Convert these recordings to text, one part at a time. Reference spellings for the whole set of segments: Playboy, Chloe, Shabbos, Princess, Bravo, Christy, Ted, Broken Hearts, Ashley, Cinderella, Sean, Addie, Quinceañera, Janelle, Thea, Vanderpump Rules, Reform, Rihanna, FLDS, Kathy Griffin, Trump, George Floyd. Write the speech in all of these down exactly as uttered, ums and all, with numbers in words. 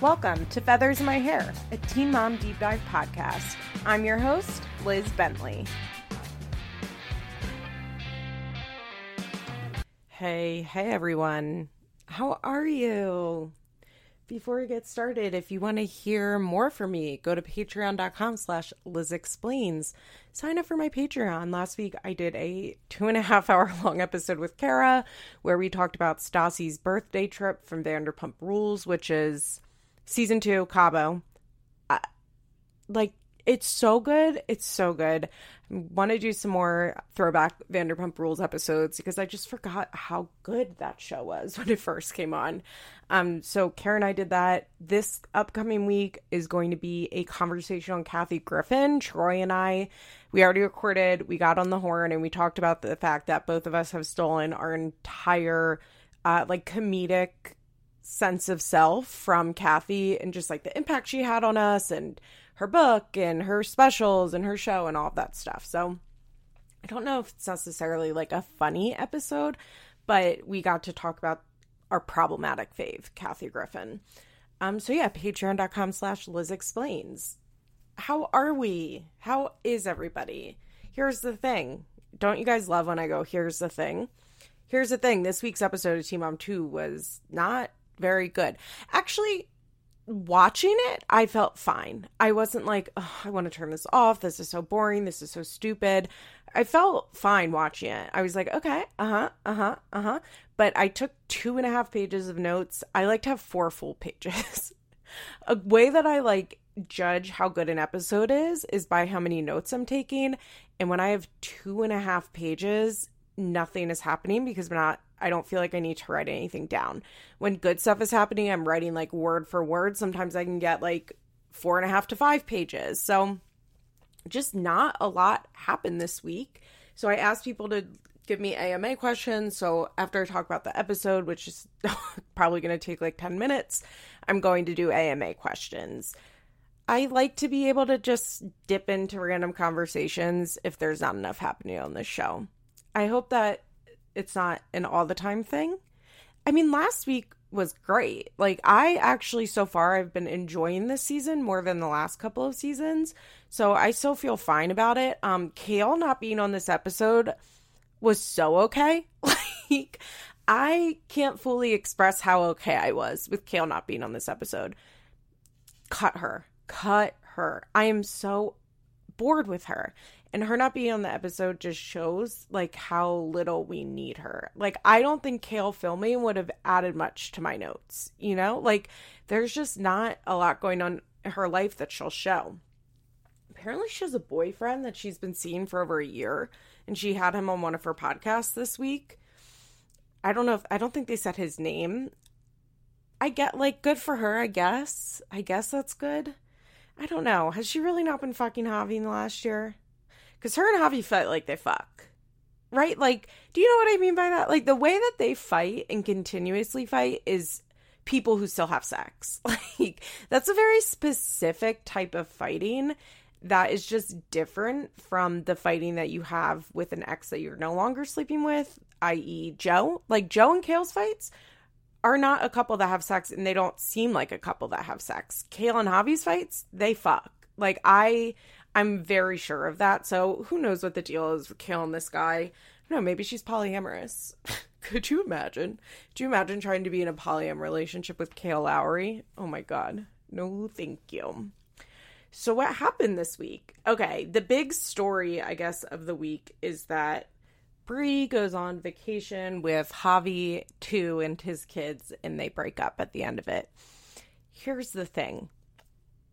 Welcome to Feathers in My Hair, a Teen Mom Deep Dive podcast. I'm your host, Liz Bentley. Hey, hey everyone. How are you? Before we get started, if you want to hear more from me, go to patreon.com slash Liz Explains. Sign up for my Patreon. Last week, I did a two and a half hour long episode with Kara where we talked about Stassi's birthday trip from Vanderpump Rules, which is season two, Cabo. Uh, like, it's so good. It's so good. I want to do some more throwback Vanderpump Rules episodes because I just forgot how good that show was when it first came on. Um, so Kara and I did that. This upcoming week is going to be a conversation on Kathy Griffin. Troy and I, we already recorded, we got on the horn and we talked about the fact that both of us have stolen our entire uh, like comedic sense of self from Kathy and just like the impact she had on us and her book and her specials and her show and all of that stuff. So I don't know if it's necessarily like a funny episode, but we got to talk about our problematic fave, Kathy Griffin. Um, so yeah, patreon.com slash Liz Explains. How are we? How is everybody? Here's the thing. Don't you guys love when I go, here's the thing? Here's the thing. This week's episode of Teen Mom two was not very good. Actually, watching it, I felt fine. I wasn't like, oh, I want to turn this off. This is so boring. This is so stupid. I felt fine watching it. I was like, okay, uh-huh, uh-huh, uh-huh. But I took two and a half pages of notes. I like to have four full pages. A way that I like judge how good an episode is, is by how many notes I'm taking. And when I have two and a half pages, nothing is happening because we're not I don't feel like I need to write anything down. When good stuff is happening, I'm writing like word for word. Sometimes I can get like four and a half to five pages. So just not a lot happened this week. So I asked people to give me A M A questions. So after I talk about the episode, which is probably going to take like ten minutes, I'm going to do A M A questions. I like to be able to just dip into random conversations if there's not enough happening on this show. I hope that it's not an all the time thing. I mean, last week was great. Like I actually so far I've been enjoying this season more than the last couple of seasons. So I still feel fine about it. Um, Kale not being on this episode was so okay. Like I can't fully express how okay I was with Kale not being on this episode. Cut her. Cut her. I am so bored with her. And her not being on the episode just shows, like, how little we need her. Like, I don't think Kale filming would have added much to my notes, you know? Like, there's just not a lot going on in her life that she'll show. Apparently, she has a boyfriend that she's been seeing for over a year, and she had him on one of her podcasts this week. I don't know if... I don't think they said his name. I get, like, good for her, I guess. I guess that's good. I don't know. Has she really not been fucking Javi in the last year? Because her and Javi fight like they fuck, right? Like, do you know what I mean by that? Like, the way that they fight and continuously fight is people who still have sex. Like, that's a very specific type of fighting that is just different from the fighting that you have with an ex that you're no longer sleeping with, that is. Joe. Like, Joe and Kale's fights are not a couple that have sex, and they don't seem like a couple that have sex. Kale and Javi's fights, they fuck. Like, I... I'm very sure of that. So who knows what the deal is with killing this guy. I don't know, maybe she's polyamorous. Could you imagine? Do you imagine trying to be in a polyam relationship with Kale Lowry? Oh my God. No, thank you. So what happened this week? Okay. The big story, I guess, of the week is that Bree goes on vacation with Javi too and his kids and they break up at the end of it. Here's the thing.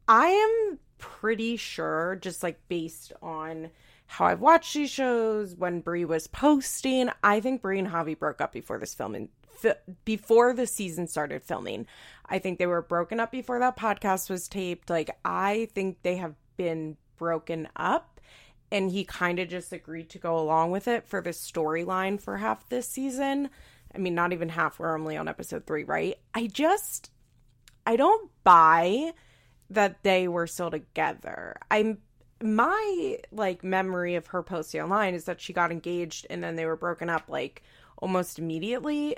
I am pretty sure, just like based on how I've watched these shows, when Bree was posting, I think Bree and Javi broke up before this filming, f- before the season started filming. I think they were broken up before that podcast was taped. Like, I think they have been broken up, and he kind of just agreed to go along with it for the storyline for half this season. I mean, not even half, we're only on episode three, right? I just, I don't buy that they were still together. I'm my like memory of her posting online is that she got engaged and then they were broken up like almost immediately.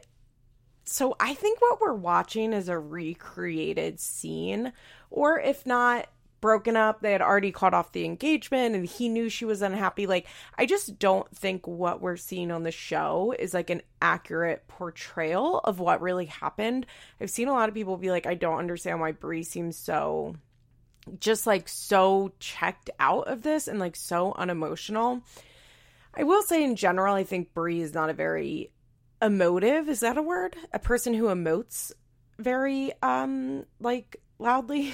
So I think what we're watching is a recreated scene, or if not broken up, they had already called off the engagement and he knew she was unhappy. Like, I just don't think what we're seeing on the show is like an accurate portrayal of what really happened. I've seen a lot of people be like, I don't understand why Bree seems so just like so checked out of this and like so unemotional. I will say in general, I think Bree is not a very emotive, is that a word? A person who emotes very um like loudly.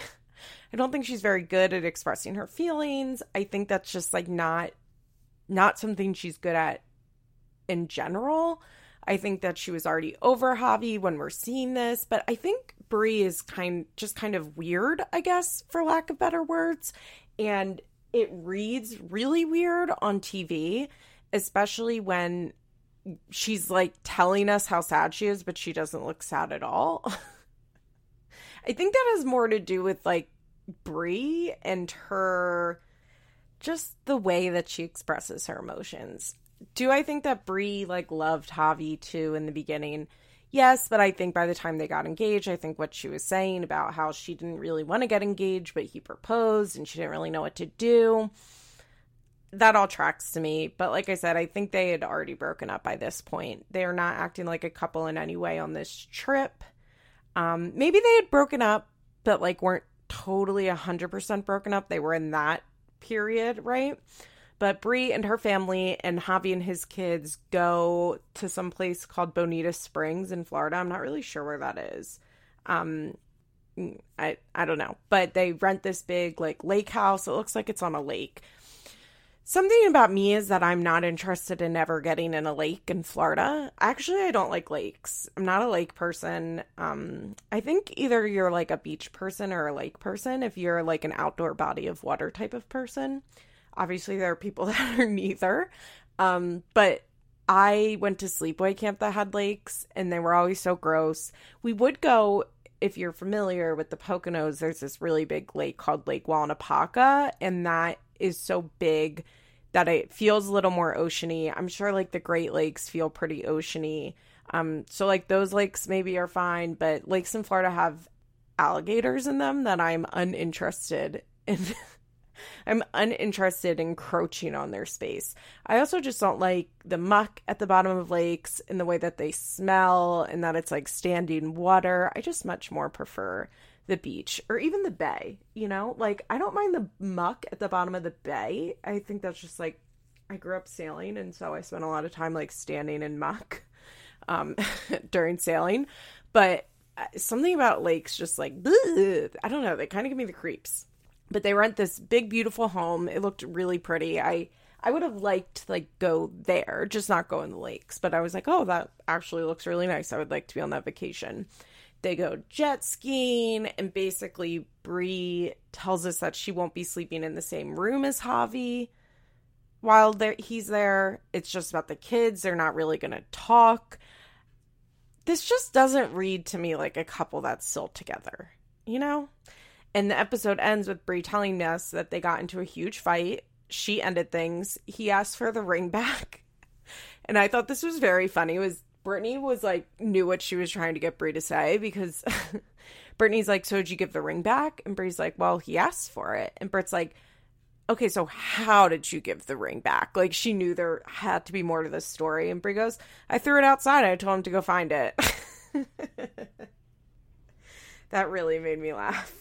I don't think she's very good at expressing her feelings. I think that's just like not not something she's good at in general. I think that she was already over Javi when we're seeing this, but I think Bree is kind just kind of weird, I guess, for lack of better words, and it reads really weird on T V, especially when she's like telling us how sad she is, but she doesn't look sad at all. I think that has more to do with like Bree and her, just the way that she expresses her emotions. Do I think that Bree like loved Javi too in the beginning? Yes, but I think by the time they got engaged, I think what she was saying about how she didn't really want to get engaged, but he proposed and she didn't really know what to do, that all tracks to me. But like I said, I think they had already broken up by this point. They are not acting like a couple in any way on this trip. Um, maybe they had broken up, but like weren't totally one hundred percent broken up. They were in that period, right? But Bree and her family and Javi and his kids go to some place called Bonita Springs in Florida. I'm not really sure where that is. Um, I, I don't know. But they rent this big like lake house. It looks like it's on a lake. Something about me is that I'm not interested in ever getting in a lake in Florida. Actually, I don't like lakes. I'm not a lake person. Um, I think either you're like a beach person or a lake person if you're like an outdoor body of water type of person. Obviously, there are people that are neither. Um, but I went to sleepaway camp that had lakes and they were always so gross. We would go, if you're familiar with the Poconos, there's this really big lake called Lake Walnapaca, and that is so big that it feels a little more oceany. I'm sure like the Great Lakes feel pretty oceany. Um, so like those lakes maybe are fine, but lakes in Florida have alligators in them that I'm uninterested in. I'm uninterested in encroaching on their space. I also just don't like the muck at the bottom of lakes and the way that they smell and that it's like standing water. I just much more prefer the beach or even the bay, you know, like I don't mind the muck at the bottom of the bay. I think that's just like, I grew up sailing. And so I spent a lot of time like standing in muck um, during sailing, but something about lakes just like, bleh, I don't know. They kind of give me the creeps, but they rent this big, beautiful home. It looked really pretty. I, I would have liked to like go there, just not go in the lakes, but I was like, oh, that actually looks really nice. I would like to be on that vacation. They go jet skiing, and basically Bree tells us that she won't be sleeping in the same room as Javi while he's there. It's just about the kids. They're not really going to talk. This just doesn't read to me like a couple that's still together, you know? And the episode ends with Bree telling us that they got into a huge fight. She ended things. He asked for the ring back. And I thought this was very funny. It was Brittany was like, knew what she was trying to get Bree to say, because Brittany's like, so did you give the ring back? And Bree's like, well, he asked for it. And Britt's like, okay, so how did you give the ring back? Like, she knew there had to be more to this story. And Bree goes, I threw it outside. I told him to go find it. That really made me laugh.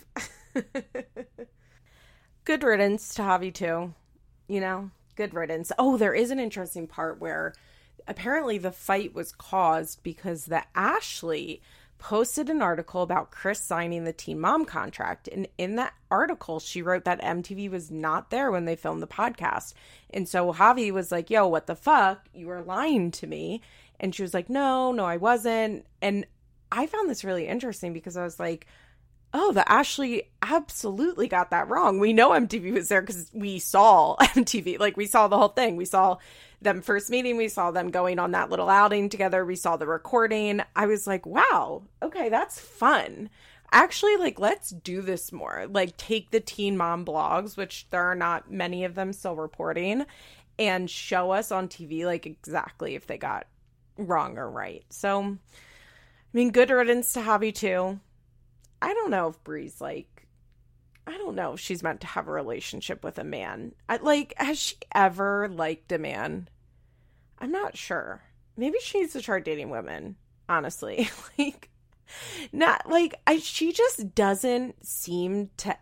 Good riddance to Javi too. You know, good riddance. Oh, there is an interesting part where apparently the fight was caused because the Ashley posted an article about Chris signing the Teen Mom contract. And in that article, she wrote that M T V was not there when they filmed the podcast. And so Javi was like, yo, what the fuck? You were lying to me. And she was like, no, no, I wasn't. And I found this really interesting because I was like, oh, the Ashley absolutely got that wrong. We know M T V was there because we saw M T V. Like, we saw the whole thing. We saw them first meeting. We saw them going on that little outing together. We saw the recording. I was like, wow, okay, that's fun. Actually, like, let's do this more. Like, take the Teen Mom blogs, which there are not many of them still reporting, and show us on T V, like, exactly if they got wrong or right. So I mean, good riddance to Javi, too. I don't know if Bree's, like, I don't know if she's meant to have a relationship with a man. I, like, has she ever liked a man? I'm not sure. Maybe she needs to start dating women, honestly. Like, not, like, I, she just doesn't seem to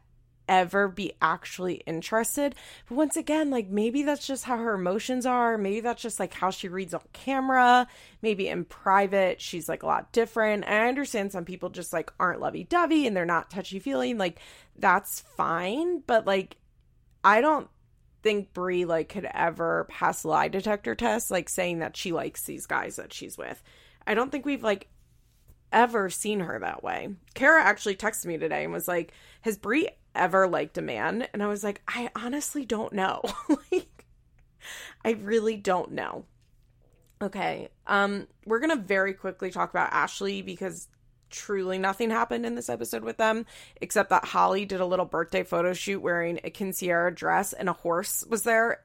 ever be actually interested. But once again, like, maybe that's just how her emotions are. Maybe that's just like how she reads on camera. Maybe in private she's like a lot different. And I understand some people just like aren't lovey-dovey and they're not touchy-feely. Like, that's fine. But like, I don't think Bree like could ever pass lie detector tests, like saying that she likes these guys that she's with. I don't think we've like ever seen her that way. Kara actually texted me today and was like, has Bree ever liked a man? And I was like, I honestly don't know. Like, I really don't know. Okay. Um, we're going to very quickly talk about Ashley because truly nothing happened in this episode with them, except that Holly did a little birthday photo shoot wearing a quinceañera dress and a horse was there.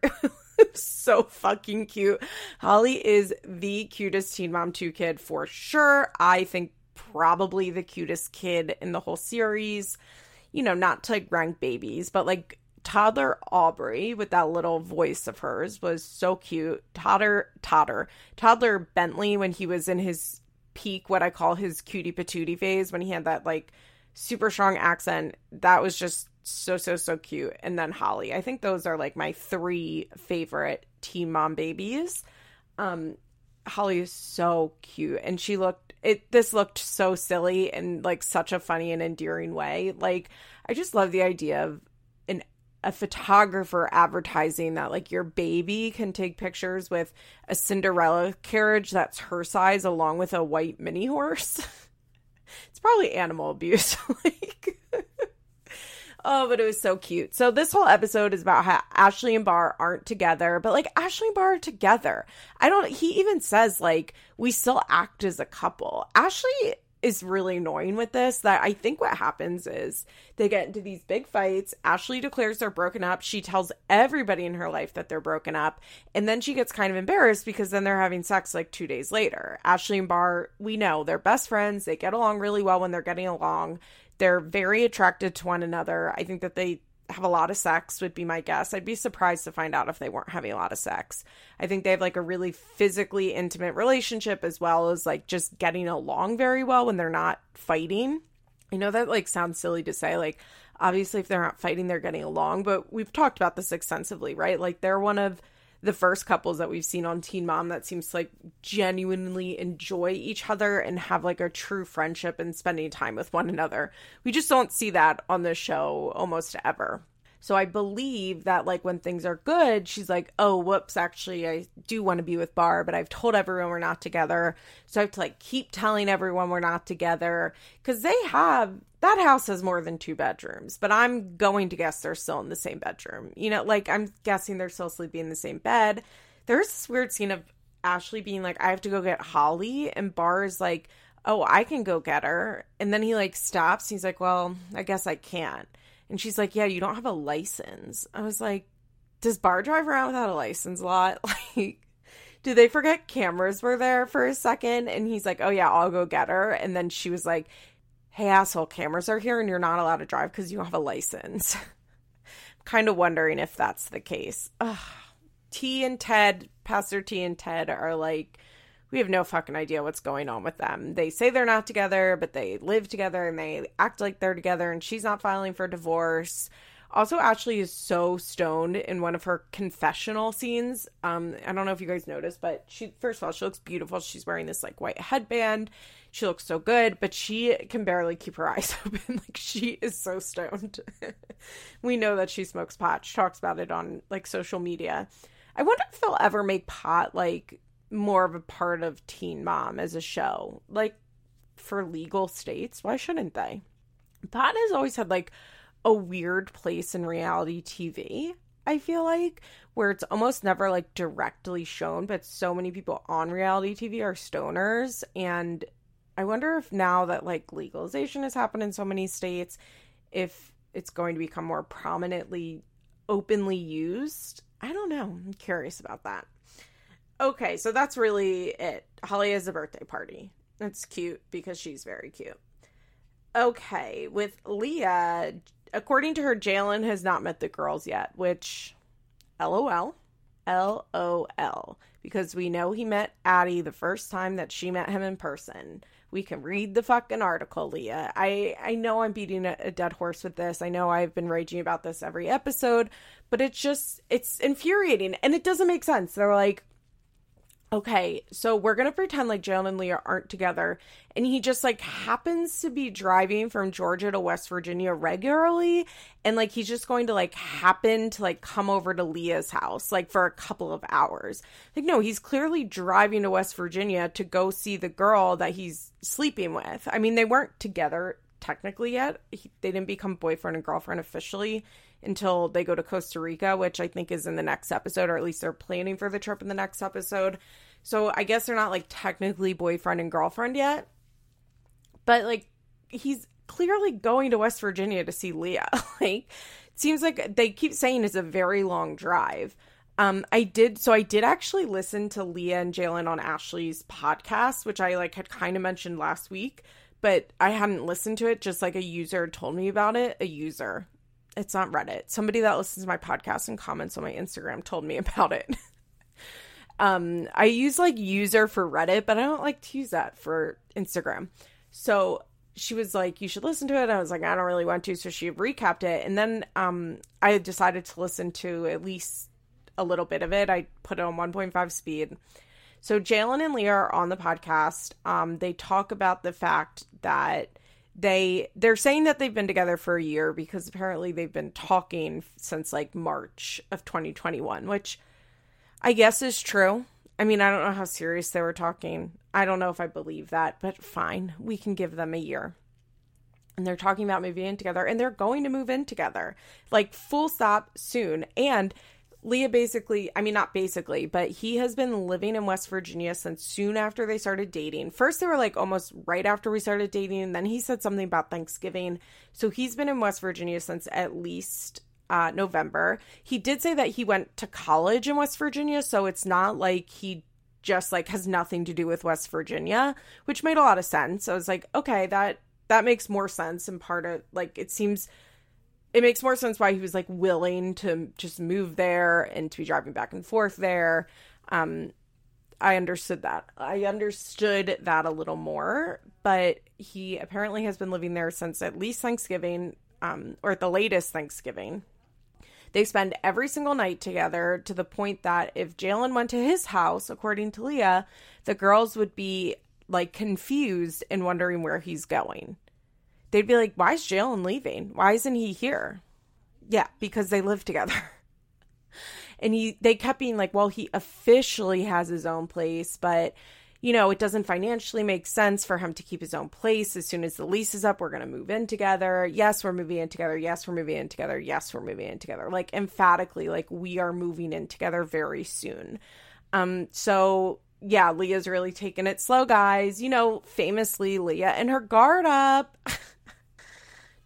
So fucking cute. Holly is the cutest Teen Mom two kid for sure. I think probably the cutest kid in the whole series. You know, not to like rank babies, but like toddler Aubrey with that little voice of hers was so cute. Toddler, toddler, toddler Bentley when he was in his peak, what I call his cutie patootie phase, when he had that like super strong accent, that was just so, so, so cute. And then Holly. I think those are like my three favorite Teen Mom babies. Um, Holly is so cute, and she looked it this looked so silly in like such a funny and endearing way. Like, I just love the idea of an a photographer advertising that like your baby can take pictures with a Cinderella carriage that's her size along with a white mini horse. It's probably animal abuse. Like, oh, but it was so cute. So this whole episode is about how Ashley and Barr aren't together, but like Ashley and Barr are together. I don't, he even says like, we still act as a couple. Ashley is really annoying with this, that I think what happens is they get into these big fights. Ashley declares they're broken up. She tells everybody in her life that they're broken up. And then she gets kind of embarrassed because then they're having sex like two days later. Ashley and Barr, we know they're best friends. They get along really well when they're getting along. They're very attracted to one another. I think that they have a lot of sex would be my guess. I'd be surprised to find out if they weren't having a lot of sex. I think they have like a really physically intimate relationship as well as like just getting along very well when they're not fighting. I know that like sounds silly to say, like obviously if they're not fighting, they're getting along, but we've talked about this extensively, right? Like they're one of the first couples that we've seen on Teen Mom that seems to like genuinely enjoy each other and have like a true friendship and spending time with one another. We just don't see that on the show almost ever. So I believe that like when things are good, she's like, oh, whoops, actually, I do want to be with Barr, but I've told everyone we're not together. So I have to like keep telling everyone we're not together because they have, that house has more than two bedrooms, but I'm going to guess they're still in the same bedroom. You know, like I'm guessing they're still sleeping in the same bed. There's this weird scene of Ashley being like, I have to go get Holly, and Barr is like, oh, I can go get her. And then he like stops. He's like, well, I guess I can't. And she's like, yeah, you don't have a license. I was like, does Barr drive around without a license a lot? Like, do they forget cameras were there for a second? And he's like, oh, yeah, I'll go get her. And then she was like, hey, asshole, cameras are here and you're not allowed to drive because you don't have a license. I'm kind of wondering if that's the case. Ugh. T and Ted, Pastor T and Ted are like, we have no fucking idea what's going on with them. They say they're not together, but they live together and they act like they're together, and she's not filing for divorce. Also, Ashley is so stoned in one of her confessional scenes. Um, I don't know if you guys noticed, but she, first of all, she looks beautiful. She's wearing this like white headband. She looks so good, but she can barely keep her eyes open. Like, she is so stoned. We know that she smokes pot. She talks about it on like social media. I wonder if they'll ever make pot like more of a part of Teen Mom as a show, like for legal states. Why shouldn't they? Pot has always had like a weird place in reality T V, I feel like, where it's almost never like directly shown, but so many people on reality T V are stoners. And I wonder if now that like legalization has happened in so many states, if it's going to become more prominently openly used. I don't know. I'm curious about that. Okay, so that's really it. Holly has a birthday party. That's cute because she's very cute. Okay, with Leah, according to her, Jaylen has not met the girls yet, which, LOL. LOL. Because we know he met Addie the first time that she met him in person. We can read the fucking article, Leah. I, I know I'm beating a, a dead horse with this. I know I've been raging about this every episode, but it's just, it's infuriating and it doesn't make sense. They're like, okay, so we're going to pretend like Jaylen and Leah aren't together. And he just like happens to be driving from Georgia to West Virginia regularly. And like, he's just going to like happen to like come over to Leah's house, like for a couple of hours. Like, no, he's clearly driving to West Virginia to go see the girl that he's sleeping with. I mean, they weren't together technically yet. He, they didn't become boyfriend and girlfriend officially until they go to Costa Rica, which I think is in the next episode, or at least they're planning for the trip in the next episode. So I guess they're not like technically boyfriend and girlfriend yet, but like he's clearly going to West Virginia to see Leah. Like, it seems like they keep saying it's a very long drive. Um, I did. So I did actually listen to Leah and Jaylen on Ashley's podcast, which I like had kind of mentioned last week, but I hadn't listened to it. Just like a user told me about it. A user. It's not Reddit. Somebody that listens to my podcast and comments on my Instagram told me about it. um, I use like user for Reddit, but I don't like to use that for Instagram. So she was like, you should listen to it. I was like, I don't really want to. So she recapped it. And then um, I decided to listen to at least a little bit of it. I put it on one point five speed. So Jaylen and Leah are on the podcast. Um, they talk about the fact that They, they're saying that they've been together for a year because apparently they've been talking since like March of twenty twenty-one, which I guess is true. I mean, I don't know how serious they were talking. I don't know if I believe that, but fine. We can give them a year. And they're talking about moving in together and they're going to move in together, like full stop soon. And Leah basically, I mean, not basically, but he has been living in West Virginia since soon after they started dating. First, they were like almost right after we started dating. And then he said something about Thanksgiving. So he's been in West Virginia since at least uh, November. He did say that he went to college in West Virginia. So it's not like he just like has nothing to do with West Virginia, which made a lot of sense. I was like, okay, that, that makes more sense. And part of like, it seems It makes more sense why he was like willing to just move there and to be driving back and forth there. Um, I understood that. I understood that a little more, but he apparently has been living there since at least Thanksgiving, um, or at the latest Thanksgiving. They spend every single night together to the point that if Jaylen went to his house, according to Leah, the girls would be like confused and wondering where he's going. They'd be like, why is Jaylen leaving? Why isn't he here? Yeah, because they live together. And he, they kept being like, well, he officially has his own place, but, you know, it doesn't financially make sense for him to keep his own place. As soon as the lease is up, we're going to move in together. Yes, we're moving in together. Yes, we're moving in together. Yes, we're moving in together. Like, emphatically, like, we are moving in together very soon. Um, so... yeah, Leah's really taking it slow, guys. You know, famously, Leah and her guard up.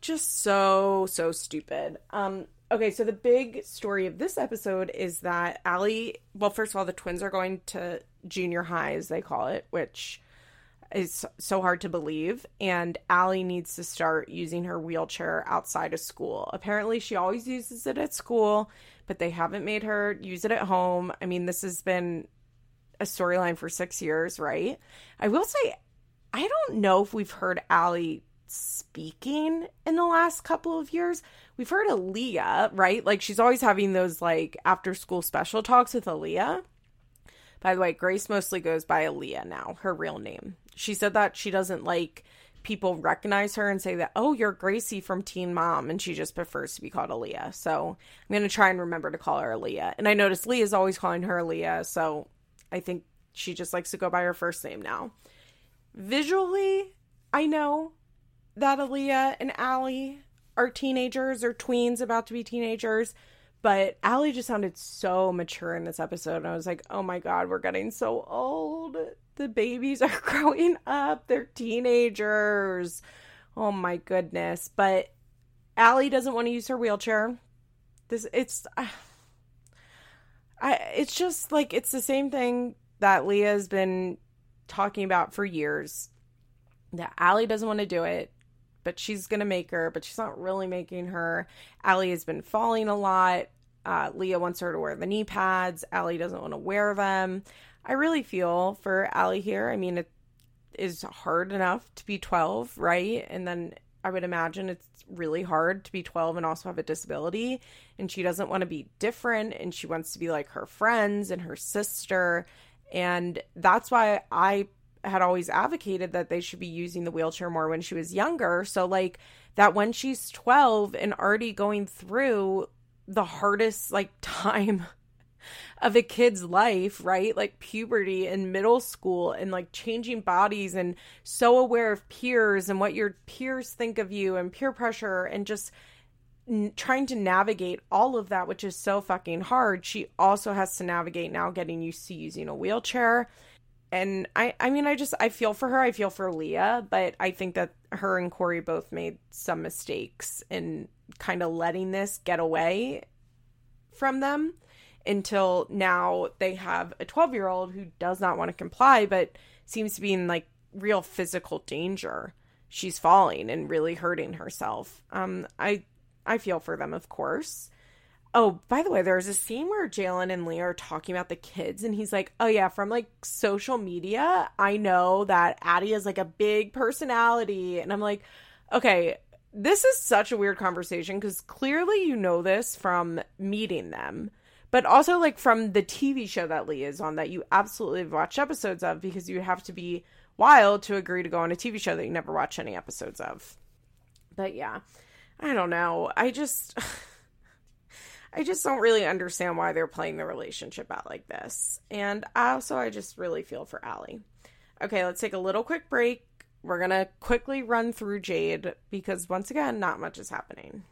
Just so, so stupid. Um, okay, so the big story of this episode is that Allie, well, first of all, the twins are going to junior high, as they call it, which is so hard to believe. And Allie needs to start using her wheelchair outside of school. Apparently, she always uses it at school, but they haven't made her use it at home. I mean, this has been a storyline for six years, right? I will say, I don't know if we've heard Allie speaking in the last couple of years. We've heard Aaliyah, right? Like, she's always having those, like, after-school special talks with Aaliyah. By the way, Grace mostly goes by Aaliyah now, her real name. She said that she doesn't like people recognize her and say that, oh, you're Gracie from Teen Mom, and she just prefers to be called Aaliyah. So I'm going to try and remember to call her Aaliyah. And I noticed Leah's always calling her Aaliyah, so I think she just likes to go by her first name now. Visually, I know that Aaliyah and Allie are teenagers or tweens about to be teenagers, but Allie just sounded so mature in this episode. And I was like, oh my God, we're getting so old. The babies are growing up. They're teenagers. Oh my goodness. But Allie doesn't want to use her wheelchair. This, it's... Uh, I, it's just like, it's the same thing that Leah's been talking about for years. Yeah, Allie doesn't want to do it, but she's going to make her, but she's not really making her. Allie has been falling a lot. Uh, Leah wants her to wear the knee pads. Allie doesn't want to wear them. I really feel for Allie here. I mean, it is hard enough to be twelve, right? And then I would imagine it's really hard to be twelve and also have a disability. And she doesn't want to be different. And she wants to be like her friends and her sister. And that's why I had always advocated that they should be using the wheelchair more when she was younger. So like that when she's twelve and already going through the hardest like time of a kid's life, right? Like puberty and middle school and like changing bodies and so aware of peers and what your peers think of you and peer pressure and just n- trying to navigate all of that, which is so fucking hard. She also has to navigate now getting used to using a wheelchair. And I, I mean, I just, I feel for her. I feel for Leah, but I think that her and Corey both made some mistakes in kind of letting this get away from them. Until now they have a twelve-year-old who does not want to comply, but seems to be in like real physical danger. She's falling and really hurting herself. Um, I I feel for them, of course. Oh, by the way, there's a scene where Jaylen and Leah are talking about the kids, and he's like, oh yeah, from like social media, I know that Addie is like a big personality. And I'm like, okay, this is such a weird conversation because clearly you know this from meeting them. But also, like, from the T V show that Leah is on that you absolutely have watched episodes of because you have to be wild to agree to go on a T V show that you never watch any episodes of. But, yeah. I don't know. I just... I just don't really understand why they're playing the relationship out like this. And also, I just really feel for Allie. Okay, let's take a little quick break. We're going to quickly run through Jade because, once again, not much is happening.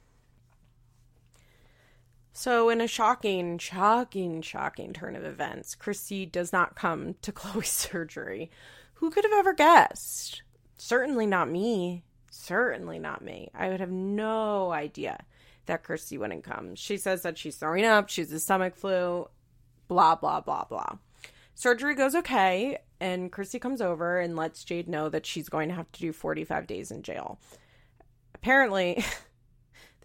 So in a shocking, shocking, shocking turn of events, Christy does not come to Chloe's surgery. Who could have ever guessed? Certainly not me. Certainly not me. I would have no idea that Christy wouldn't come. She says that she's throwing up, she has a stomach flu, blah, blah, blah, blah. Surgery goes okay, and Christy comes over and lets Jade know that she's going to have to do forty-five days in jail. Apparently...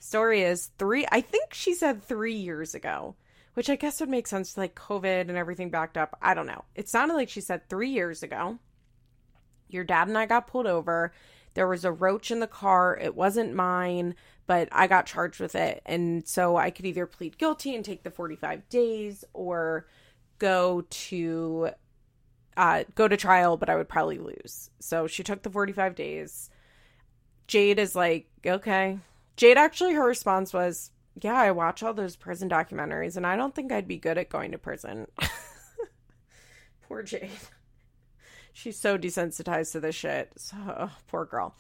Story is three, I think she said three years ago, which I guess would make sense, like COVID and everything backed up. I don't know. It sounded like she said three years ago, your dad and I got pulled over. There was a roach in the car. It wasn't mine, but I got charged with it. And so I could either plead guilty and take the forty-five days or go to, uh, go to trial, but I would probably lose. So she took the forty-five days. Jade is like, okay. Jade, actually, her response was, yeah, I watch all those prison documentaries, and I don't think I'd be good at going to prison. Poor Jade. She's so desensitized to this shit. So, oh, poor girl.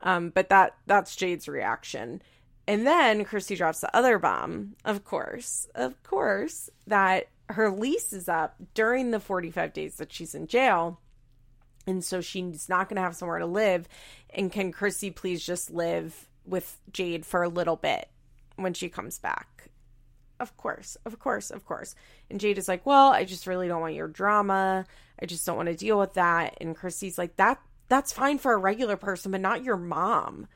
Um, but that that's Jade's reaction. And then Christy drops the other bomb, of course, of course, that her lease is up during the forty-five days that she's in jail. And so she's not going to have somewhere to live. And can Christy please just live with Jade for a little bit when she comes back? Of course, of course, of course. And Jade is like, well, I just really don't want your drama. I just don't want to deal with that. And Christy's like, that that's fine for a regular person, but not your mom.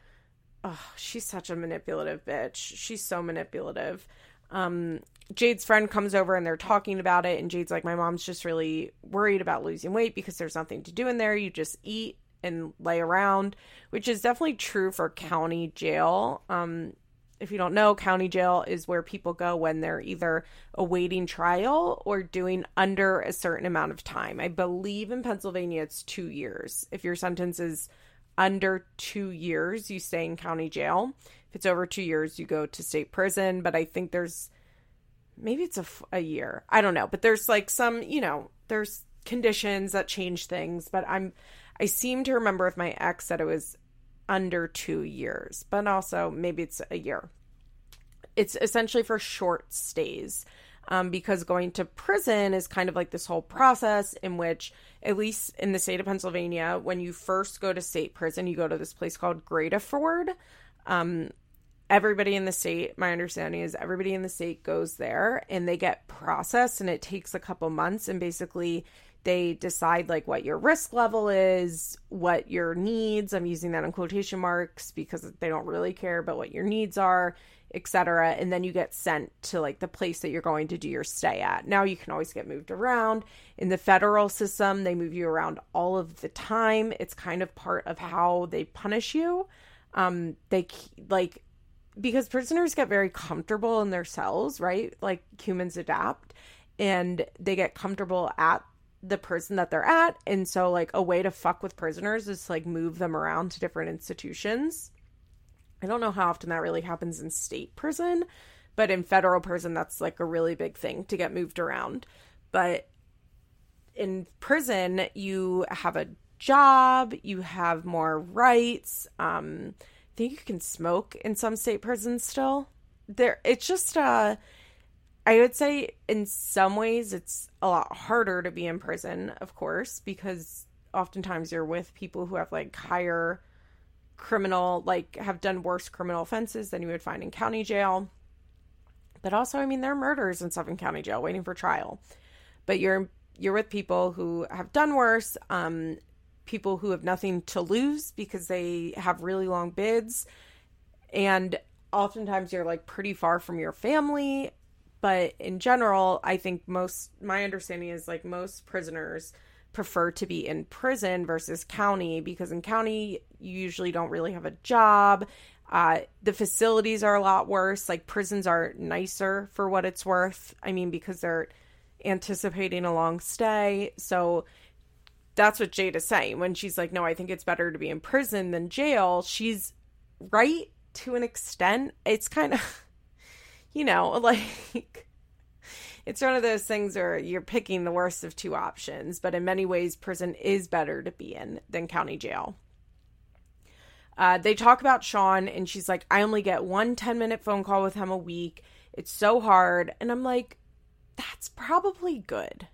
Oh, she's such a manipulative bitch. She's so manipulative. Um, Jade's friend comes over and they're talking about it. And Jade's like, my mom's just really worried about losing weight because there's nothing to do in there. You just eat and lay around, which is definitely true for county jail. Um, if you don't know, county jail is where people go when they're either awaiting trial or doing under a certain amount of time. I believe in Pennsylvania it's two years. If your sentence is under two years, you stay in county jail. If it's over two years, you go to state prison. But I think there's maybe it's a, a year. I don't know. But there's like some, you know, there's conditions that change things. But I'm I seem to remember with my ex that it was under two years, but also maybe it's a year. It's essentially for short stays um, because going to prison is kind of like this whole process in which, at least in the state of Pennsylvania, when you first go to state prison, you go to this place called Gradaford. Um, everybody in the state, my understanding is everybody in the state goes there and they get processed and it takes a couple months and basically They decide like what your risk level is, what your needs, I'm using that in quotation marks because they don't really care, but what your needs are, et cetera. And then you get sent to like the place that you're going to do your stay at. Now you can always get moved around. In the federal system, they move you around all of the time. It's kind of part of how they punish you. Um, they like, because prisoners get very comfortable in their cells, right? Like humans adapt and they get comfortable at the prison that they're at. And so like a way to fuck with prisoners is to like move them around to different institutions. I don't know how often that really happens in state prison, but in federal prison, that's like a really big thing to get moved around. But in prison, you have a job, you have more rights. Um, I think you can smoke in some state prisons still. There, it's just, uh, I would say in some ways it's a lot harder to be in prison, of course, because oftentimes you're with people who have like higher criminal, like have done worse criminal offenses than you would find in county jail. But also, I mean, there are murders in stuff in county jail waiting for trial, but you're, you're with people who have done worse, um, people who have nothing to lose because they have really long bids. And oftentimes you're like pretty far from your family. But in general, I think most, my understanding is like most prisoners prefer to be in prison versus county, because in county, you usually don't really have a job. Uh, the facilities are a lot worse. Like prisons are nicer for what it's worth. I mean, because they're anticipating a long stay. So that's what Jade is saying when she's like, no, I think it's better to be in prison than jail. She's right to an extent. It's kind of, you know, like it's one of those things where you're picking the worst of two options, but in many ways, prison is better to be in than county jail. Uh, they talk about Sean and she's like, I only get one ten minute phone call with him a week. It's so hard. And I'm like, that's probably good.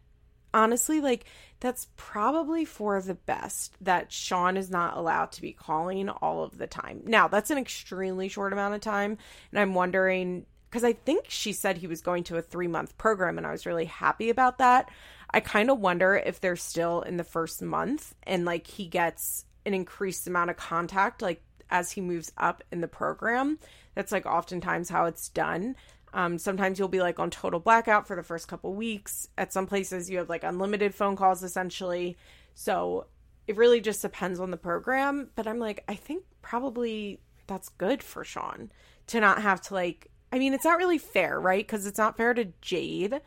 Honestly, like that's probably for the best that Sean is not allowed to be calling all of the time. Now, that's an extremely short amount of time. And I'm wondering, because I think she said he was going to a three month program and I was really happy about that. I kind of wonder if they're still in the first month and like he gets an increased amount of contact, like as he moves up in the program. That's like oftentimes how it's done. Um, sometimes you'll be like on total blackout for the first couple weeks. At some places you have like unlimited phone calls essentially. So it really just depends on the program. But I'm like, I think probably that's good for Sean to not have to like, I mean, it's not really fair, right? Because it's not fair to Jade,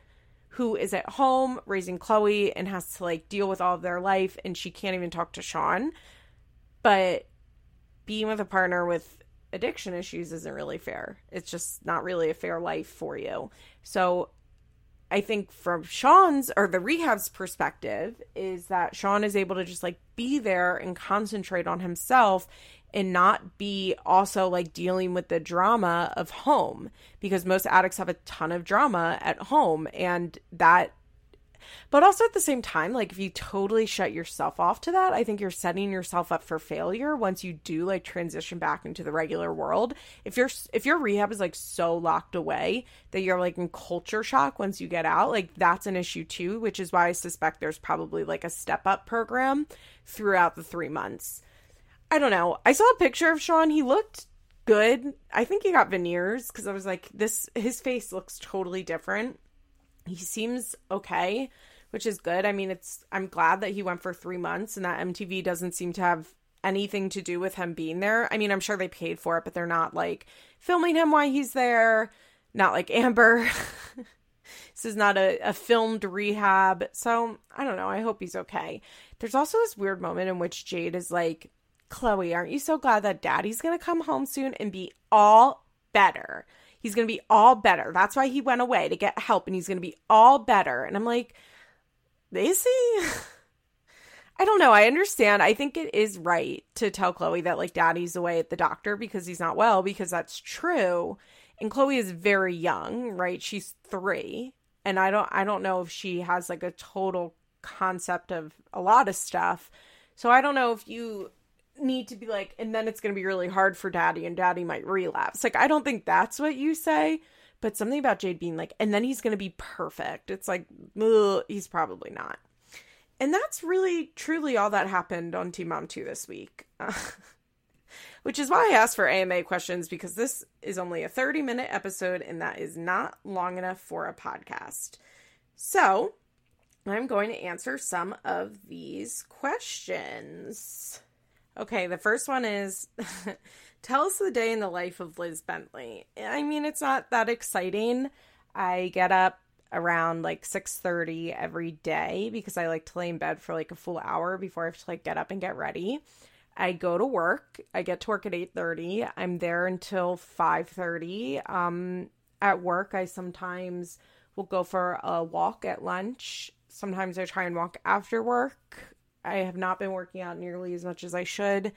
who is at home raising Chloe and has to like deal with all of their life. And she can't even talk to Sean, but being with a partner with addiction issues isn't really fair. It's just not really a fair life for you. So I think from Sean's or the rehab's perspective is that Sean is able to just like be there and concentrate on himself and not be also like dealing with the drama of home, because most addicts have a ton of drama at home and that, but also at the same time, like if you totally shut yourself off to that, I think you're setting yourself up for failure once you do like transition back into the regular world. If you're, if your rehab is like so locked away that you're like in culture shock once you get out, like that's an issue too, which is why I suspect there's probably like a step up program throughout the three months. I don't know. I saw a picture of Sean. He looked good. I think he got veneers because I was like, this, his face looks totally different. He seems okay, which is good. I mean, it's, I'm glad that he went for three months and that M T V doesn't seem to have anything to do with him being there. I mean, I'm sure they paid for it, but they're not like filming him while he's there. Not like Amber. This is not a, a filmed rehab. So I don't know. I hope he's okay. There's also this weird moment in which Jade is like, Chloe, aren't you so glad that daddy's going to come home soon and be all better? He's going to be all better. That's why he went away, to get help, and he's going to be all better. And I'm like, is he? I don't know. I understand. I think it is right to tell Chloe that like daddy's away at the doctor because he's not well, because that's true. And Chloe is very young, right? She's three. And I don't, I don't know if she has like a total concept of a lot of stuff. So I don't know if you need to be like, and then it's going to be really hard for daddy and daddy might relapse. Like, I don't think that's what you say, but something about Jade being like, and then he's going to be perfect. It's like, ugh, he's probably not. And that's really, truly all that happened on Teen Mom two this week. Uh, which is why I asked for A M A questions, because this is only a thirty-minute episode, and that is not long enough for a podcast. So, I'm going to answer some of these questions. Okay, the first one is, tell us the day in the life of Liz Bentley. I mean, it's not that exciting. I get up around like six thirty every day because I like to lay in bed for like a full hour before I have to like get up and get ready. I go to work. I get to work at eight thirty. I'm there until five thirty. Um, at work, I sometimes will go for a walk at lunch. Sometimes I try and walk after work. I have not been working out nearly as much as I should. I'm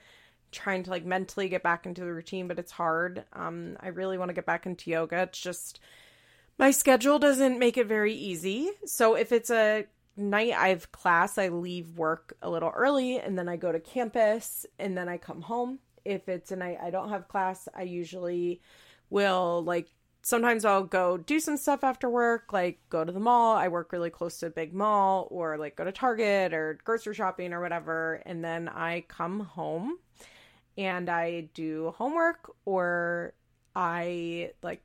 trying to like mentally get back into the routine, but it's hard. Um, I really want to get back into yoga. It's just my schedule doesn't make it very easy. So if it's a night I have class, I leave work a little early and then I go to campus and then I come home. If it's a night I don't have class, I usually will like, sometimes I'll go do some stuff after work, like go to the mall. I work really close to a big mall, or like go to Target or grocery shopping or whatever. And then I come home and I do homework, or I like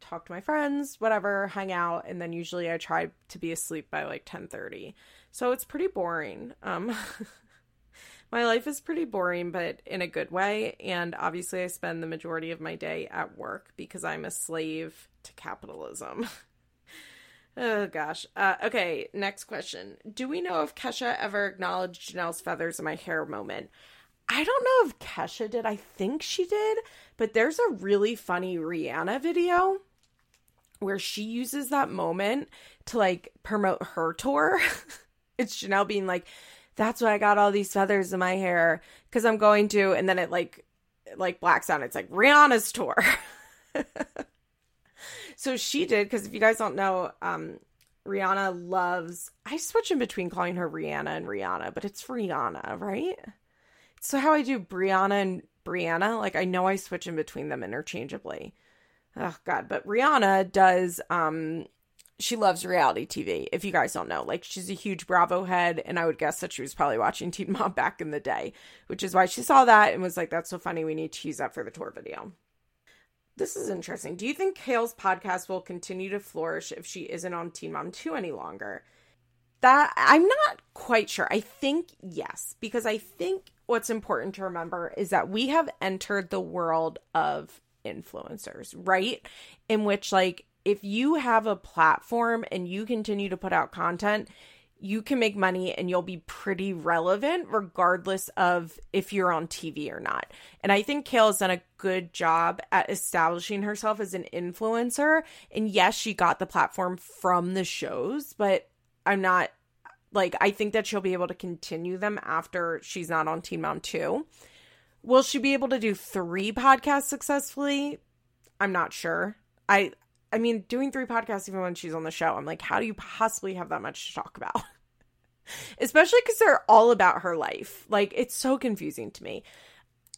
talk to my friends, whatever, hang out, and then usually I try to be asleep by like ten thirty. So it's pretty boring. Um, my life is pretty boring, but in a good way, and obviously I spend the majority of my day at work because I'm a slave to capitalism. Oh gosh. Uh, okay, next question. Do we know if Kesha ever acknowledged Janelle's Feathers in My Hair moment? I don't know if Kesha did. I think she did, but there's a really funny Rihanna video where she uses that moment to like promote her tour. It's Janelle being like, that's why I got all these feathers in my hair, because I'm going to, and then it like, it like blacks out. It's like Rihanna's tour. So she did, because if you guys don't know, um, Rihanna loves, I switch in between calling her Rihanna and Rihanna, but it's Rihanna, right? So how I do Brianna and Brianna, like I know I switch in between them interchangeably. Oh God. But Rihanna does, um, she loves reality T V. If you guys don't know, like she's a huge Bravo head, and I would guess that she was probably watching Teen Mom back in the day, which is why she saw that and was like, that's so funny. We need to use that for the tour video. This is interesting. Do you think Kale's podcast will continue to flourish if she isn't on Teen Mom two any longer? That I'm not quite sure. I think yes, because I think what's important to remember is that we have entered the world of influencers, right? In which, like, if you have a platform and you continue to put out content, you can make money and you'll be pretty relevant regardless of if you're on T V or not. And I think Kale has done a good job at establishing herself as an influencer. And yes, she got the platform from the shows, but I'm not, like, I think that she'll be able to continue them after she's not on Teen Mom two. Will she be able to do three podcasts successfully? I'm not sure. I I mean, doing three podcasts even when she's on the show, I'm like, how do you possibly have that much to talk about? Especially because they're all about her life. Like, it's so confusing to me.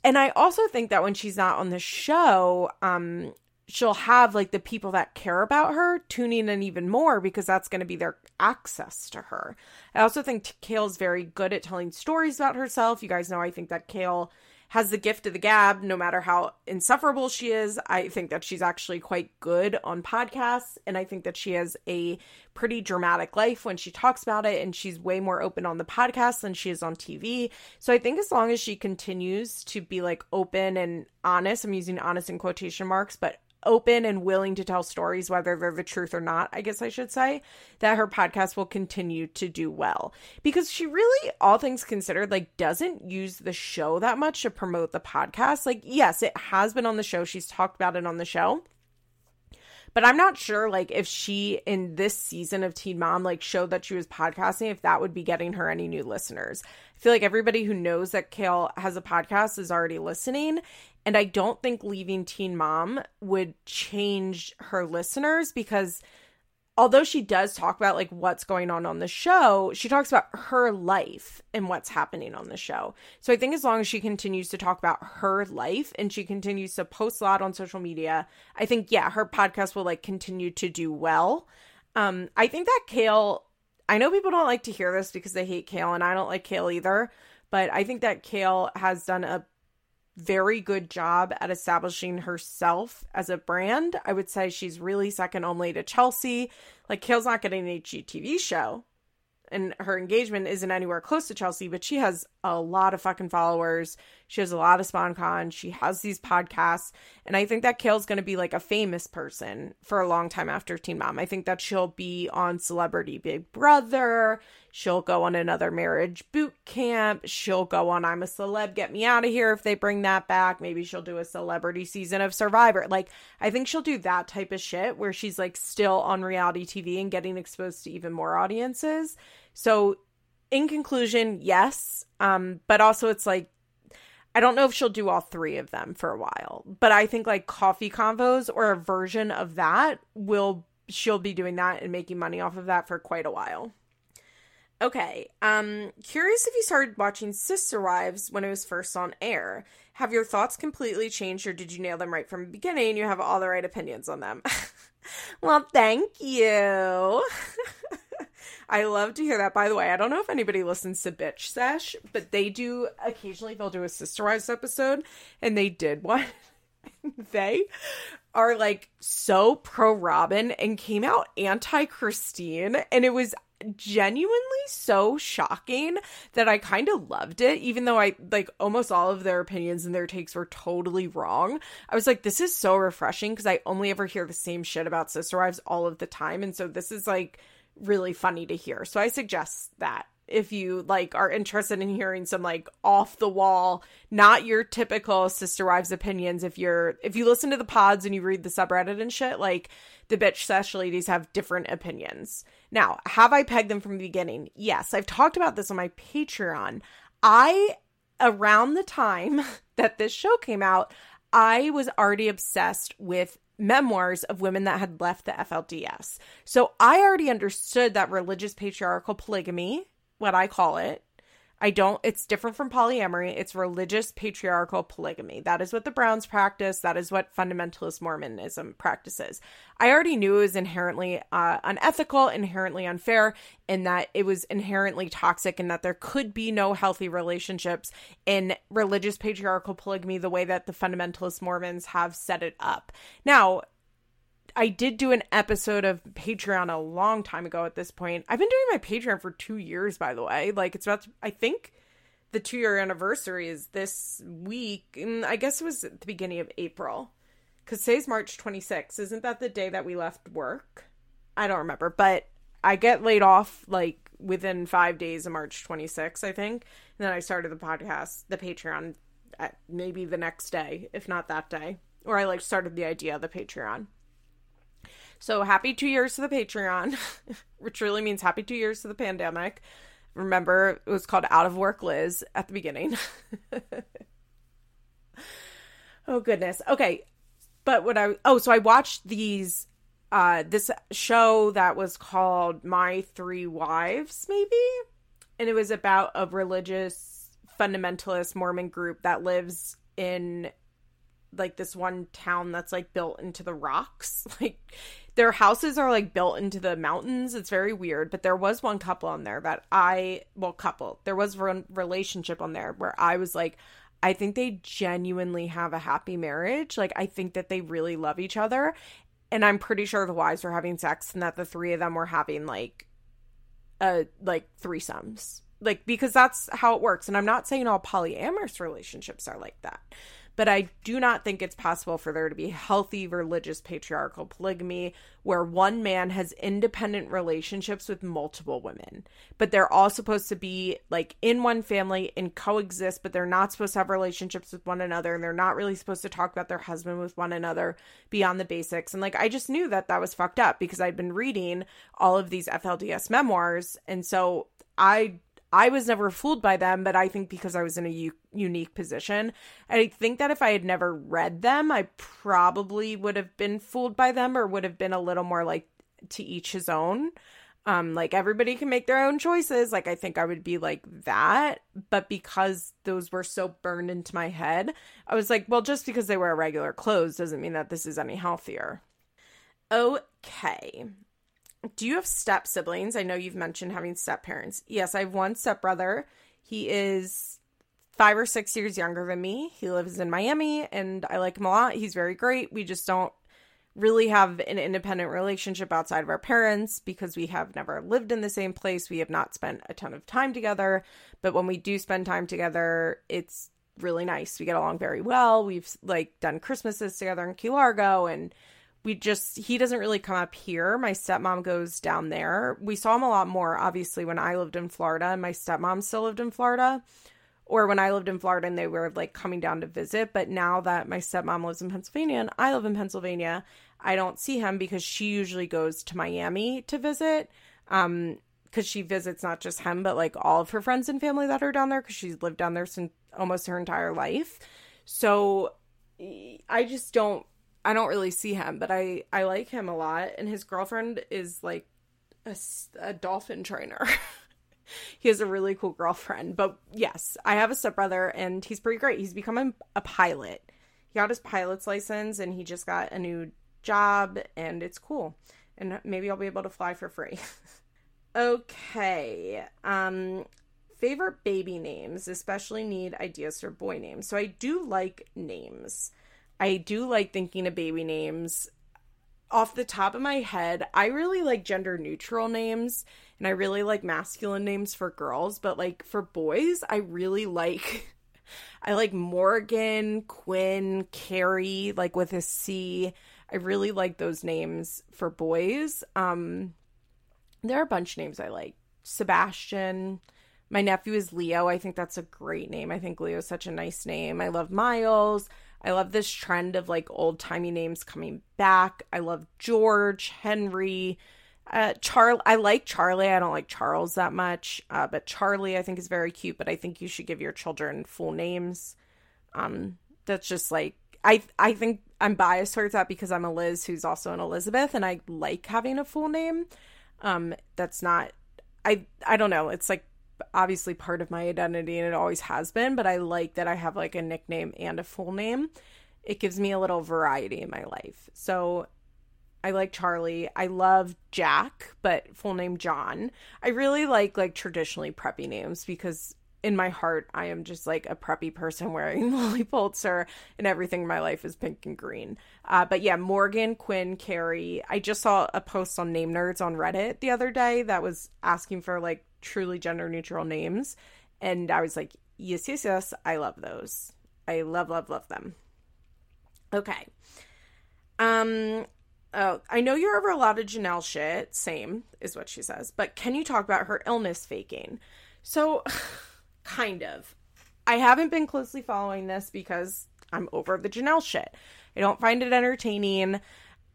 And I also think that when she's not on the show, um... she'll have like the people that care about her tuning in even more, because that's going to be their access to her. I also think Kale's very good at telling stories about herself. You guys know, I think that Kale has the gift of the gab, no matter how insufferable she is. I think that she's actually quite good on podcasts. And I think that she has a pretty dramatic life when she talks about it. And she's way more open on the podcast than she is on T V. So I think as long as she continues to be like open and honest, I'm using honest in quotation marks, but open and willing to tell stories, whether they're the truth or not, I guess I should say, that her podcast will continue to do well, because she really, all things considered, like doesn't use the show that much to promote the podcast. Like, yes, it has been on the show. She's talked about it on the show, but I'm not sure like if she in this season of Teen Mom, like showed that she was podcasting, if that would be getting her any new listeners. I feel like everybody who knows that Kale has a podcast is already listening. And I don't think leaving Teen Mom would change her listeners, because although she does talk about like what's going on on the show, she talks about her life and what's happening on the show. So I think as long as she continues to talk about her life and she continues to post a lot on social media, I think, yeah, her podcast will like continue to do well. Um, I think that Kale, I know people don't like to hear this because they hate Kale, and I don't like Kale either, but I think that Kale has done a very good job at establishing herself as a brand. I would say she's really second only to Chelsea. Like, Kale's not getting an H G T V show, and her engagement isn't anywhere close to Chelsea, but she has a lot of fucking followers. She has a lot of SponCon. She has these podcasts. And I think that Kale's going to be like a famous person for a long time after Teen Mom. I think that she'll be on Celebrity Big Brother. She'll go on another marriage boot camp. She'll go on I'm a Celeb, Get Me Out of Here if they bring that back. Maybe she'll do a celebrity season of Survivor. Like, I think she'll do that type of shit where she's like still on reality T V and getting exposed to even more audiences. So in conclusion, yes. Um, but also it's like, I don't know if she'll do all three of them for a while, but I think like coffee convos or a version of that will, she'll be doing that and making money off of that for quite a while. Okay. Um, curious if you started watching Sister Wives when it was first on air. Have your thoughts completely changed, or did you nail them right from the beginning and you have all the right opinions on them? Well, thank you. I love to hear that. By the way, I don't know if anybody listens to Bitch Sesh, but they do occasionally, they'll do a Sister Wives episode, and they did one. They are like so pro Robin and came out anti Christine, and it was genuinely so shocking that I kind of loved it, even though I like almost all of their opinions and their takes were totally wrong. I was like, this is so refreshing because I only ever hear the same shit about Sister Wives all of the time, and so this is like really funny to hear. So I suggest that if you like are interested in hearing some like off the wall, not your typical Sister Wives opinions, if you're if you listen to the pods and you read the subreddit and shit, like the Bitch Sesh ladies have different opinions. Now, have I pegged them from the beginning? Yes, I've talked about this on my Patreon. I around the time that this show came out, I was already obsessed with memoirs of women that had left the F L D S. So I already understood that religious patriarchal polygamy, what I call it, I don't, it's different from polyamory. It's religious patriarchal polygamy. That is what the Browns practice. That is what fundamentalist Mormonism practices. I already knew it was inherently uh, unethical, inherently unfair, and that it was inherently toxic, and that there could be no healthy relationships in religious patriarchal polygamy the way that the fundamentalist Mormons have set it up. Now, I did do an episode of Patreon a long time ago at this point. I've been doing my Patreon for two years, by the way. Like, it's about, to, I think the two-year anniversary is this week. And I guess it was at the beginning of April. Because today's March twenty-sixth. Isn't that the day that we left work? I don't remember. But I get laid off, like, within five days of March twenty-sixth, I think. And then I started the podcast, the Patreon, at maybe the next day, if not that day. Or I, like, started the idea of the Patreon. So happy two years to the Patreon, which really means happy two years to the pandemic. Remember, it was called Out of Work Liz at the beginning. Oh, goodness. Okay. But what I, oh, so I watched these, uh, this show that was called My Three Wives, maybe? And it was about a religious fundamentalist Mormon group that lives in like this one town that's like built into the rocks. Like, their houses are like built into the mountains. It's very weird. But there was one couple on there that I, well, couple, there was one relationship on there where I was like, I think they genuinely have a happy marriage. Like, I think that they really love each other. And I'm pretty sure the wives were having sex and that the three of them were having like, uh, like threesomes. Like, because that's how it works. And I'm not saying all polyamorous relationships are like that. But I do not think it's possible for there to be healthy religious patriarchal polygamy where one man has independent relationships with multiple women. But they're all supposed to be like in one family and coexist, but they're not supposed to have relationships with one another. And they're not really supposed to talk about their husband with one another beyond the basics. And like, I just knew that that was fucked up because I'd been reading all of these F L D S memoirs. And so I I was never fooled by them, but I think because I was in a u- unique position. I think that if I had never read them, I probably would have been fooled by them or would have been a little more like to each his own. Um, like everybody can make their own choices. Like I think I would be like that. But because those were so burned into my head, I was like, well, just because they wear regular clothes doesn't mean that this is any healthier. Okay. Do you have step siblings? I know you've mentioned having step parents. Yes, I have one stepbrother. He is five or six years younger than me. He lives in Miami and I like him a lot. He's very great. We just don't really have an independent relationship outside of our parents because we have never lived in the same place. We have not spent a ton of time together, but when we do spend time together, it's really nice. We get along very well. We've like done Christmases together in Key Largo, and we just, he doesn't really come up here. My stepmom goes down there. We saw him a lot more, obviously, when I lived in Florida and my stepmom still lived in Florida, or when I lived in Florida and they were like coming down to visit. But now that my stepmom lives in Pennsylvania and I live in Pennsylvania, I don't see him because she usually goes to Miami to visit. Um, cause she visits not just him, but like all of her friends and family that are down there. Cause she's lived down there since almost her entire life. So I just don't, I don't really see him, but I, I like him a lot. And his girlfriend is like a, a dolphin trainer. He has a really cool girlfriend. But yes, I have a stepbrother and he's pretty great. He's become a pilot. He got his pilot's license and he just got a new job and it's cool. And maybe I'll be able to fly for free. Okay. Um, favorite baby names, especially need ideas for boy names. So I do like names. I do like thinking of baby names. Off the top of my head, I really like gender neutral names and I really like masculine names for girls, but like for boys, I really like, I like Morgan, Quinn, Carrie, like with a C. I really like those names for boys. Um, there are a bunch of names I like. Sebastian. My nephew is Leo. I think that's a great name. I think Leo is such a nice name. I love Miles. I love this trend of like old-timey names coming back. I love George, Henry, uh, Charlie. I like Charlie. I don't like Charles that much, uh, but Charlie I think is very cute, but I think you should give your children full names. Um, that's just like, I I think I'm biased towards that because I'm a Liz who's also an Elizabeth, and I like having a full name. Um, that's not, I I don't know. It's like obviously part of my identity and it always has been, but I like that I have like a nickname and a full name. It gives me a little variety in my life. So I like Charlie. I love Jack, but full name John. I really like like traditionally preppy names because in my heart I am just like a preppy person wearing Lily Pulitzer and everything in my life is pink and green. Uh, but yeah, Morgan, Quinn, Carrie. I just saw a post on Name Nerds on Reddit the other day that was asking for like truly gender neutral names, and I was like, yes yes yes I love those. I love love love them. Okay. um oh I know you're over a lot of Janelle shit, same is what she says, but can you talk about her illness faking? So kind of. I haven't been closely following this because I'm over the Janelle shit. I don't find it entertaining.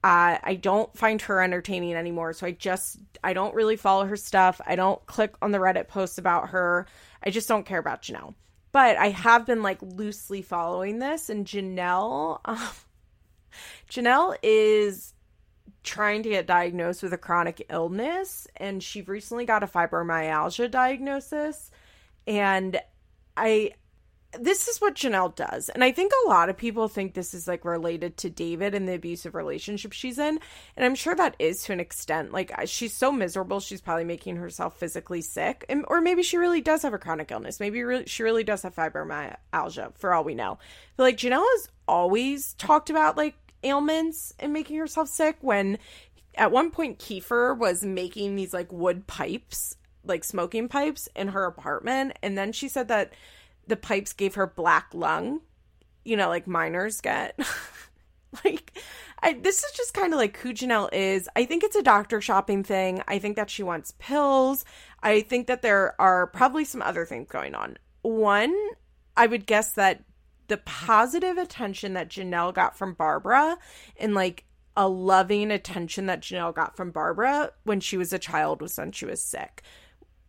Uh, I don't find her entertaining anymore, so I just, I don't really follow her stuff. I don't click on the Reddit posts about her. I just don't care about Janelle. But I have been, like, loosely following this, and Janelle, um, Janelle is trying to get diagnosed with a chronic illness, and she recently got a fibromyalgia diagnosis, and I... This is what Janelle does. And I think a lot of people think this is like related to David and the abusive relationship she's in. And I'm sure that is to an extent. Like she's so miserable. She's probably making herself physically sick. And, or maybe she really does have a chronic illness. Maybe really, she really does have fibromyalgia for all we know. But like Janelle has always talked about like ailments and making herself sick. When at one point Kiefer was making these like wood pipes, like smoking pipes in her apartment. And then she said that the pipes gave her black lung, you know, like minors get. Like, I, this is just kind of like who Janelle is. I think it's a doctor shopping thing. I think that she wants pills. I think that there are probably some other things going on. One, I would guess that the positive attention that Janelle got from Barbara and like a loving attention that Janelle got from Barbara when she was a child was when she was sick.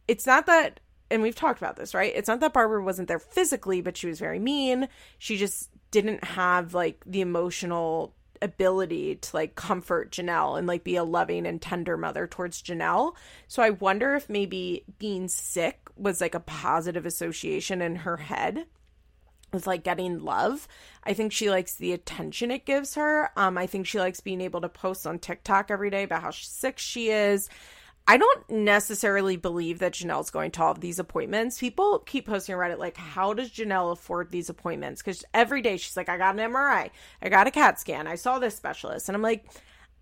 It's not that... And we've talked about this, right? It's not that Barbara wasn't there physically, but she was very mean. She just didn't have, like, the emotional ability to, like, comfort Janelle and, like, be a loving and tender mother towards Janelle. So I wonder if maybe being sick was, like, a positive association in her head. is like getting love. I think she likes the attention it gives her. Um, I think she likes being able to post on TikTok every day about how sick she is. I don't necessarily believe that Janelle's going to all of these appointments. People keep posting on Reddit, like, how does Janelle afford these appointments? Because every day she's like, I got an M R I. I got a CAT scan. I saw this specialist. And I'm like,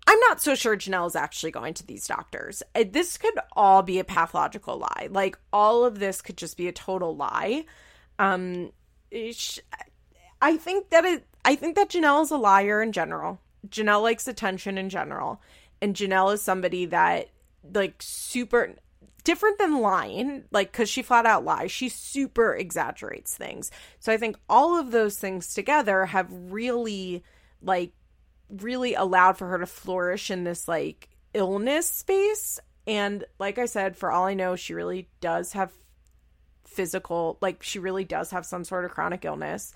I'm not so sure Janelle is actually going to these doctors. This could all be a pathological lie. Like, all of this could just be a total lie. Um, I think that it, I think that Janelle is a liar in general. Janelle likes attention in general. And Janelle is somebody that, like, super different than lying, like, because she flat out lies, she super exaggerates things. So I think all of those things together have really, like, really allowed for her to flourish in this, like, illness space. And like I said, for all I know, she really does have physical, like, she really does have some sort of chronic illness.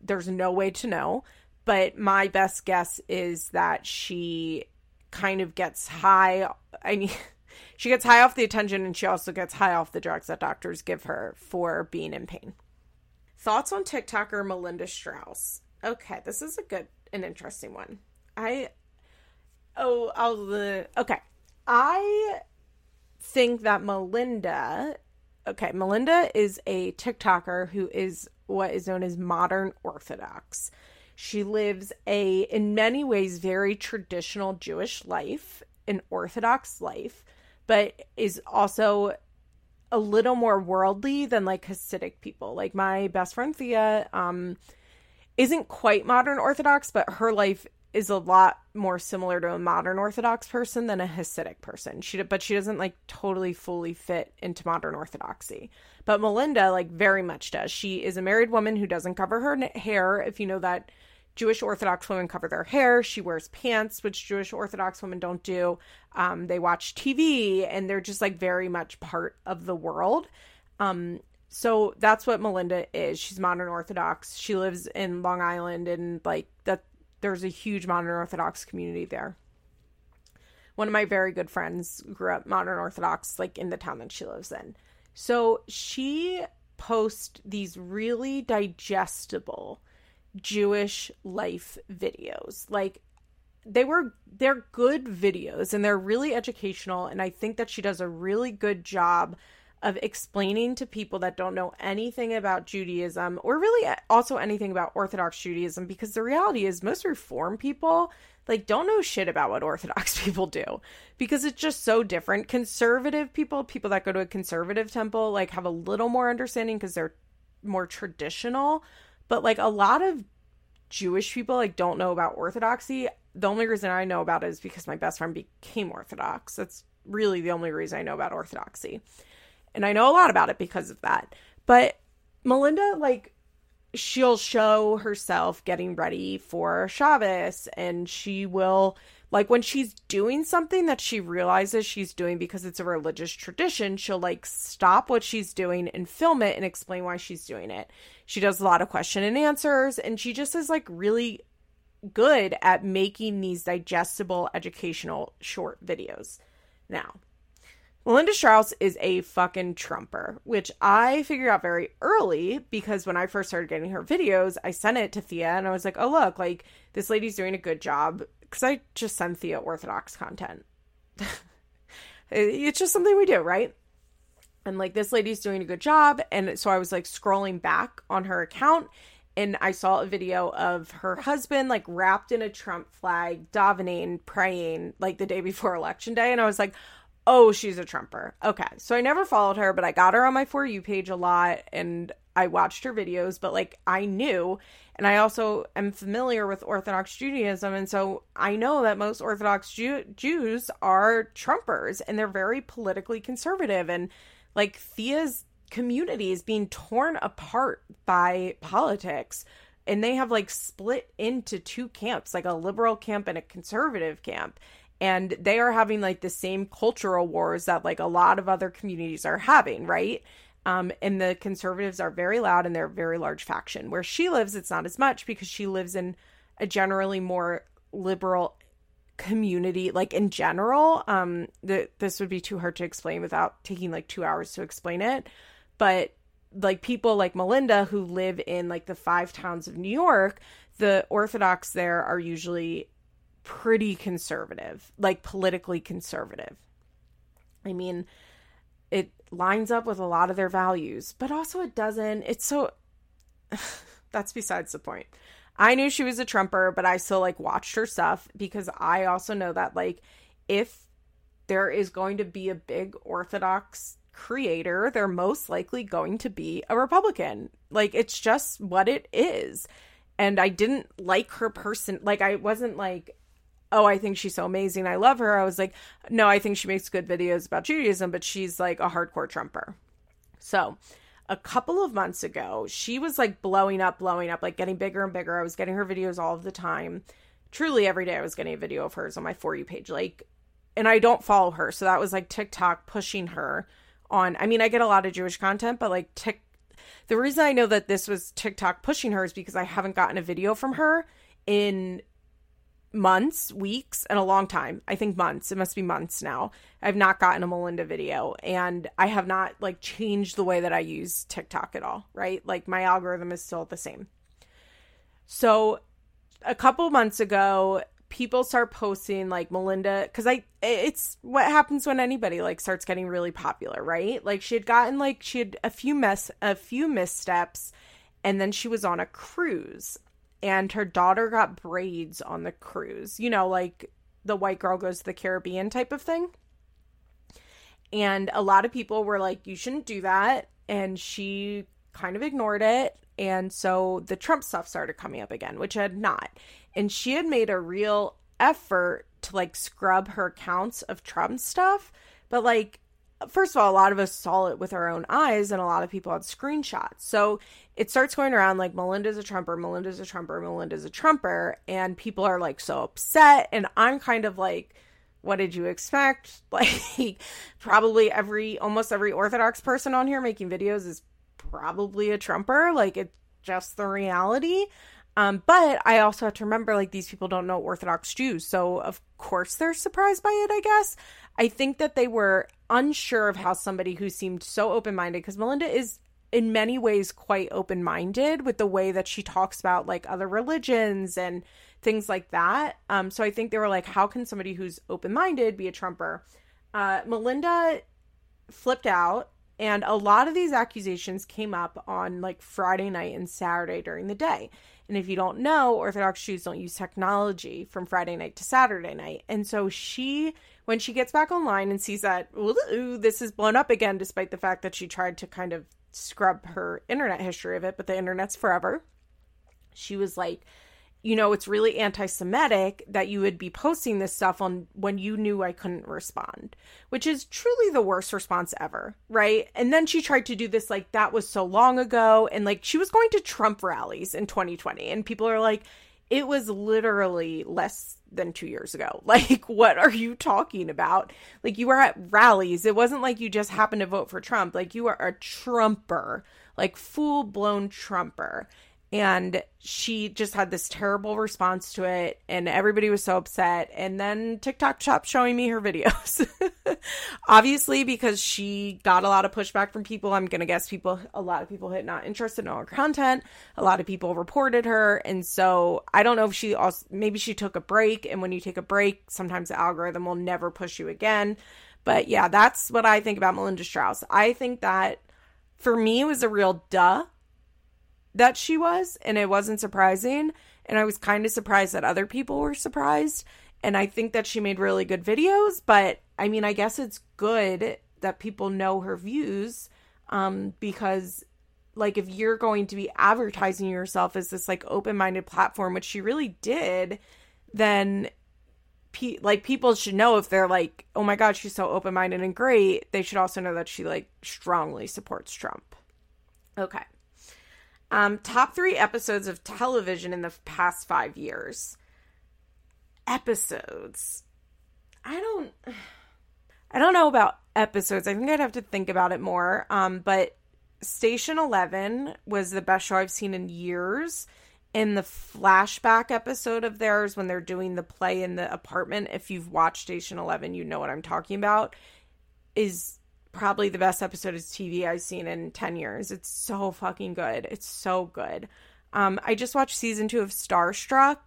There's no way to know, but my best guess is that she kind of gets high. I mean, she gets high off the attention, and she also gets high off the drugs that doctors give her for being in pain. Thoughts on TikToker Melinda Strauss? Okay, this is a good, an interesting one. I, oh, I'll, uh, okay. I think that Melinda, okay, Melinda is a TikToker who is what is known as modern Orthodox. She lives a, in many ways, very traditional Jewish life, an Orthodox life, but is also a little more worldly than, like, Hasidic people. Like, my best friend Thea um, isn't quite modern Orthodox, but her life is a lot more similar to a modern Orthodox person than a Hasidic person. She, but she doesn't, like, totally fully fit into modern Orthodoxy. But Melinda, like, very much does. She is a married woman who doesn't cover her hair. If you know that Jewish Orthodox women cover their hair. She wears pants, which Jewish Orthodox women don't do. Um, they watch T V, and they're just, like, very much part of the world. Um, so that's what Melinda is. She's modern Orthodox. She lives in Long Island, and, like, that. There's a huge modern Orthodox community there. One of my very good friends grew up modern Orthodox, like, in the town that she lives in. So she posts these really digestible Jewish life videos. Like, they were, they're good videos, and they're really educational. And I think that she does a really good job of explaining to people that don't know anything about Judaism, or really also anything about Orthodox Judaism, because the reality is most Reform people, like, don't know shit about what Orthodox people do, because it's just so different. Conservative people, people that go to a conservative temple, like, have a little more understanding because they're more traditional, but, like, a lot of Jewish people, like, don't know about Orthodoxy. The only reason I know about it is because my best friend became Orthodox. That's really the only reason I know about Orthodoxy. And I know a lot about it because of that. But Melinda, like, she'll show herself getting ready for Shabbos. And she will, like, when she's doing something that she realizes she's doing because it's a religious tradition, she'll, like, stop what she's doing and film it and explain why she's doing it. She does a lot of question and answers. And she just is, like, really good at making these digestible, educational, short videos. Now, Melinda Strauss is a fucking Trumper, which I figured out very early, because when I first started getting her videos, I sent it to Thea, and I was like, oh, look, like, this lady's doing a good job, because I just send Thea Orthodox content. It's just something we do, right? And, like, this lady's doing a good job, and so I was, like, scrolling back on her account, and I saw a video of her husband, like, wrapped in a Trump flag, davening, praying, like, the day before Election Day, and I was like, oh, she's a Trumper. Okay. So I never followed her, but I got her on my For You page a lot, and I watched her videos, but, like, I knew, and I also am familiar with Orthodox Judaism, and so I know that most Orthodox Jew- Jews are Trumpers, and they're very politically conservative, and, like, Thea's community is being torn apart by politics, and they have, like, split into two camps, like a liberal camp and a conservative camp. And they are having, like, the same cultural wars that, like, a lot of other communities are having, right? Um, and the conservatives are very loud, and they're a very large faction. Where she lives, it's not as much, because she lives in a generally more liberal community, like, in general. Um, the, this would be too hard to explain without taking, like, two hours to explain it. But like people like Melinda who live in like the five towns of New York, the Orthodox there are usually pretty conservative, like politically conservative. I mean, it lines up with a lot of their values, but also it doesn't. It's so that's besides the point. I knew she was a Trumper, but I still like watched her stuff because I also know that like if there is going to be a big Orthodox creator, they're most likely going to be a Republican. Like it's just what it is. And I didn't like her person. Like I wasn't like, oh, I think she's so amazing, I love her. I was like, no, I think she makes good videos about Judaism, but she's like a hardcore Trumper. So a couple of months ago, she was like blowing up, blowing up, like getting bigger and bigger. I was getting her videos all of the time. Truly every day I was getting a video of hers on my For You page. Like, and I don't follow her. So that was like TikTok pushing her on. I mean, I get a lot of Jewish content, but like tick. The reason I know that this was TikTok pushing her is because I haven't gotten a video from her in months, weeks, and a long time. I think months. It must be months now. I've not gotten a Melinda video, and I have not like changed the way that I use TikTok at all, right? Like my algorithm is still the same. So a couple months ago, people start posting like Melinda, because I it's what happens when anybody like starts getting really popular, right? Like she had gotten like she had a few mess a few missteps, and then she was on a cruise. And her daughter got braids on the cruise, you know, like the white girl goes to the Caribbean type of thing. And a lot of people were like, you shouldn't do that. And she kind of ignored it. And so the Trump stuff started coming up again, which had not. And she had made a real effort to like scrub her accounts of Trump stuff. But like, first of all, a lot of us saw it with our own eyes, and a lot of people had screenshots. So it starts going around like Melinda's a Trumper, Melinda's a Trumper, Melinda's a Trumper, and people are like so upset. And I'm kind of like, what did you expect? Like probably every, almost every Orthodox person on here making videos is probably a Trumper. Like it's just the reality. Um, but I also have to remember, like, these people don't know Orthodox Jews. So, of course, they're surprised by it, I guess. I think that they were unsure of how somebody who seemed so open-minded, because Melinda is in many ways quite open-minded with the way that she talks about, like, other religions and things like that. Um, so I think they were like, how can somebody who's open-minded be a Trumper? Uh, Melinda flipped out, and a lot of these accusations came up on, like, Friday night and Saturday during the day. And if you don't know, Orthodox Jews don't use technology from Friday night to Saturday night. And so she, when she gets back online and sees that, ooh, this is blown up again, despite the fact that she tried to kind of scrub her internet history of it, but the internet's forever. She was like, you know, it's really anti-Semitic that you would be posting this stuff on when you knew I couldn't respond, which is truly the worst response ever, right? And then she tried to do this like that was so long ago, and like she was going to Trump rallies in twenty twenty, and people are like, it was literally less than two years ago. Like, what are you talking about? Like, you were at rallies. It wasn't like you just happened to vote for Trump. Like, you are a Trumper, like full-blown Trumper. And she just had this terrible response to it, and everybody was so upset. And then TikTok stopped showing me her videos. Obviously, because she got a lot of pushback from people. I'm going to guess people, a lot of people hit not interested in all her content. A lot of people reported her. And so I don't know if she also, maybe she took a break. And when you take a break, sometimes the algorithm will never push you again. But yeah, that's what I think about Melinda Strauss. I think that for me, it was a real duh that she was, and it wasn't surprising, and I was kind of surprised that other people were surprised, and I think that she made really good videos, but I mean, I guess it's good that people know her views, um, because, like, if you're going to be advertising yourself as this, like, open-minded platform, which she really did, then, pe- like, people should know if they're like, oh my God, she's so open-minded and great, they should also know that she, like, strongly supports Trump. Okay. Um, top three episodes of television in the past five years. Episodes. I don't, I don't know about episodes. I think I'd have to think about it more. Um, but Station Eleven was the best show I've seen in years. And the flashback episode of theirs when they're doing the play in the apartment, if you've watched Station Eleven, you know what I'm talking about, is probably the best episode of T V I've seen in ten years. It's so fucking good. It's so good. Um, I just watched season two of Starstruck,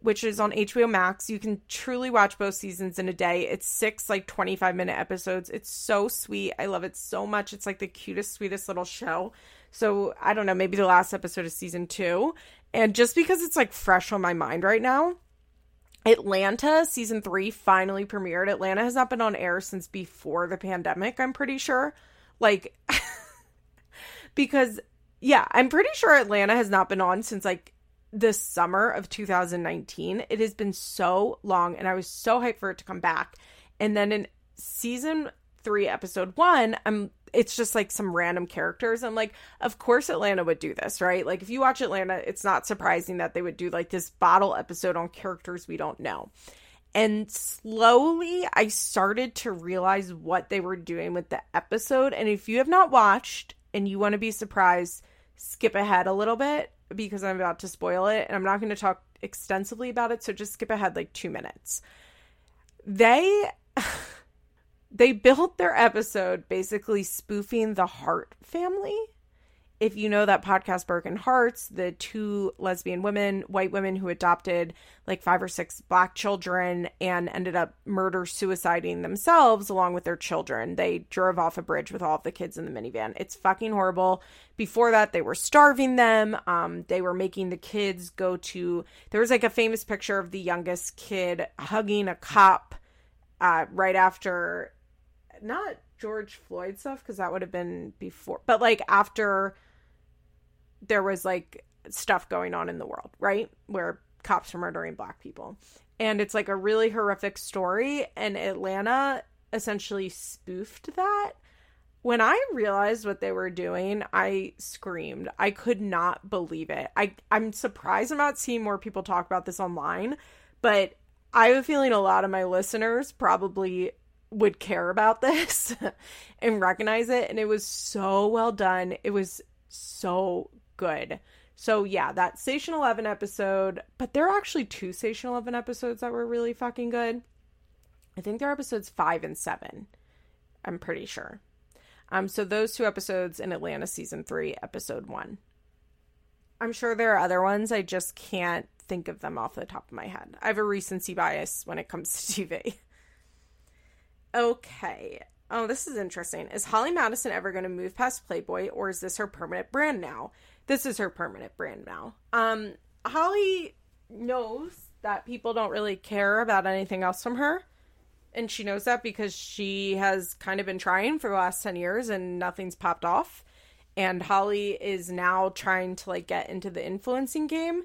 which is on H B O Max. You can truly watch both seasons in a day. It's six, like, twenty-five minute episodes. It's so sweet. I love it so much. It's, like, the cutest, sweetest little show. So, I don't know, maybe the last episode of season two. And just because it's, like, fresh on my mind right now, Atlanta season three finally premiered. Atlanta has not been on air since before the pandemic, I'm pretty sure. Like, because, yeah, I'm pretty sure Atlanta has not been on since, like, the summer of two thousand nineteen. It has been so long, and I was so hyped for it to come back. And then in season three, episode one, I'm it's just like some random characters. I'm like, of course Atlanta would do this, right? Like, if you watch Atlanta, it's not surprising that they would do like this bottle episode on characters we don't know. And slowly I started to realize what they were doing with the episode. And if you have not watched and you want to be surprised, skip ahead a little bit, because I'm about to spoil it, and I'm not going to talk extensively about it, so just skip ahead like two minutes. They they built their episode basically spoofing the Hart family. If you know that podcast Broken Hearts, the two lesbian women, white women who adopted like five or six black children and ended up murder-suiciding themselves along with their children. They drove off a bridge with all of the kids in the minivan. It's fucking horrible. Before that, they were starving them. Um, they were making the kids go to... There was like a famous picture of the youngest kid hugging a cop uh, right after... Not George Floyd stuff, because that would have been before, but like after... there was like stuff going on in the world, right? Where cops were murdering black people. And it's like a really horrific story. And Atlanta essentially spoofed that. When I realized what they were doing, I screamed. I could not believe it. I, I'm surprised I'm not seeing more people talk about this online, but I have a feeling a lot of my listeners probably would care about this and recognize it. And it was so well done. It was so good. So yeah, that Station Eleven episode, but there are actually two Station Eleven episodes that were really fucking good. I think they're episodes five and seven. I'm pretty sure. Um, so those two episodes in Atlanta season three, episode one. I'm sure there are other ones. I just can't think of them off the top of my head. I have a recency bias when it comes to T V. Okay. Oh, this is interesting. Is Holly Madison ever going to move past Playboy, or is this her permanent brand now? This is her permanent brand now. Um, Holly knows that people don't really care about anything else from her. And she knows that because she has kind of been trying for the last ten years and nothing's popped off. And Holly is now trying to like get into the influencing game.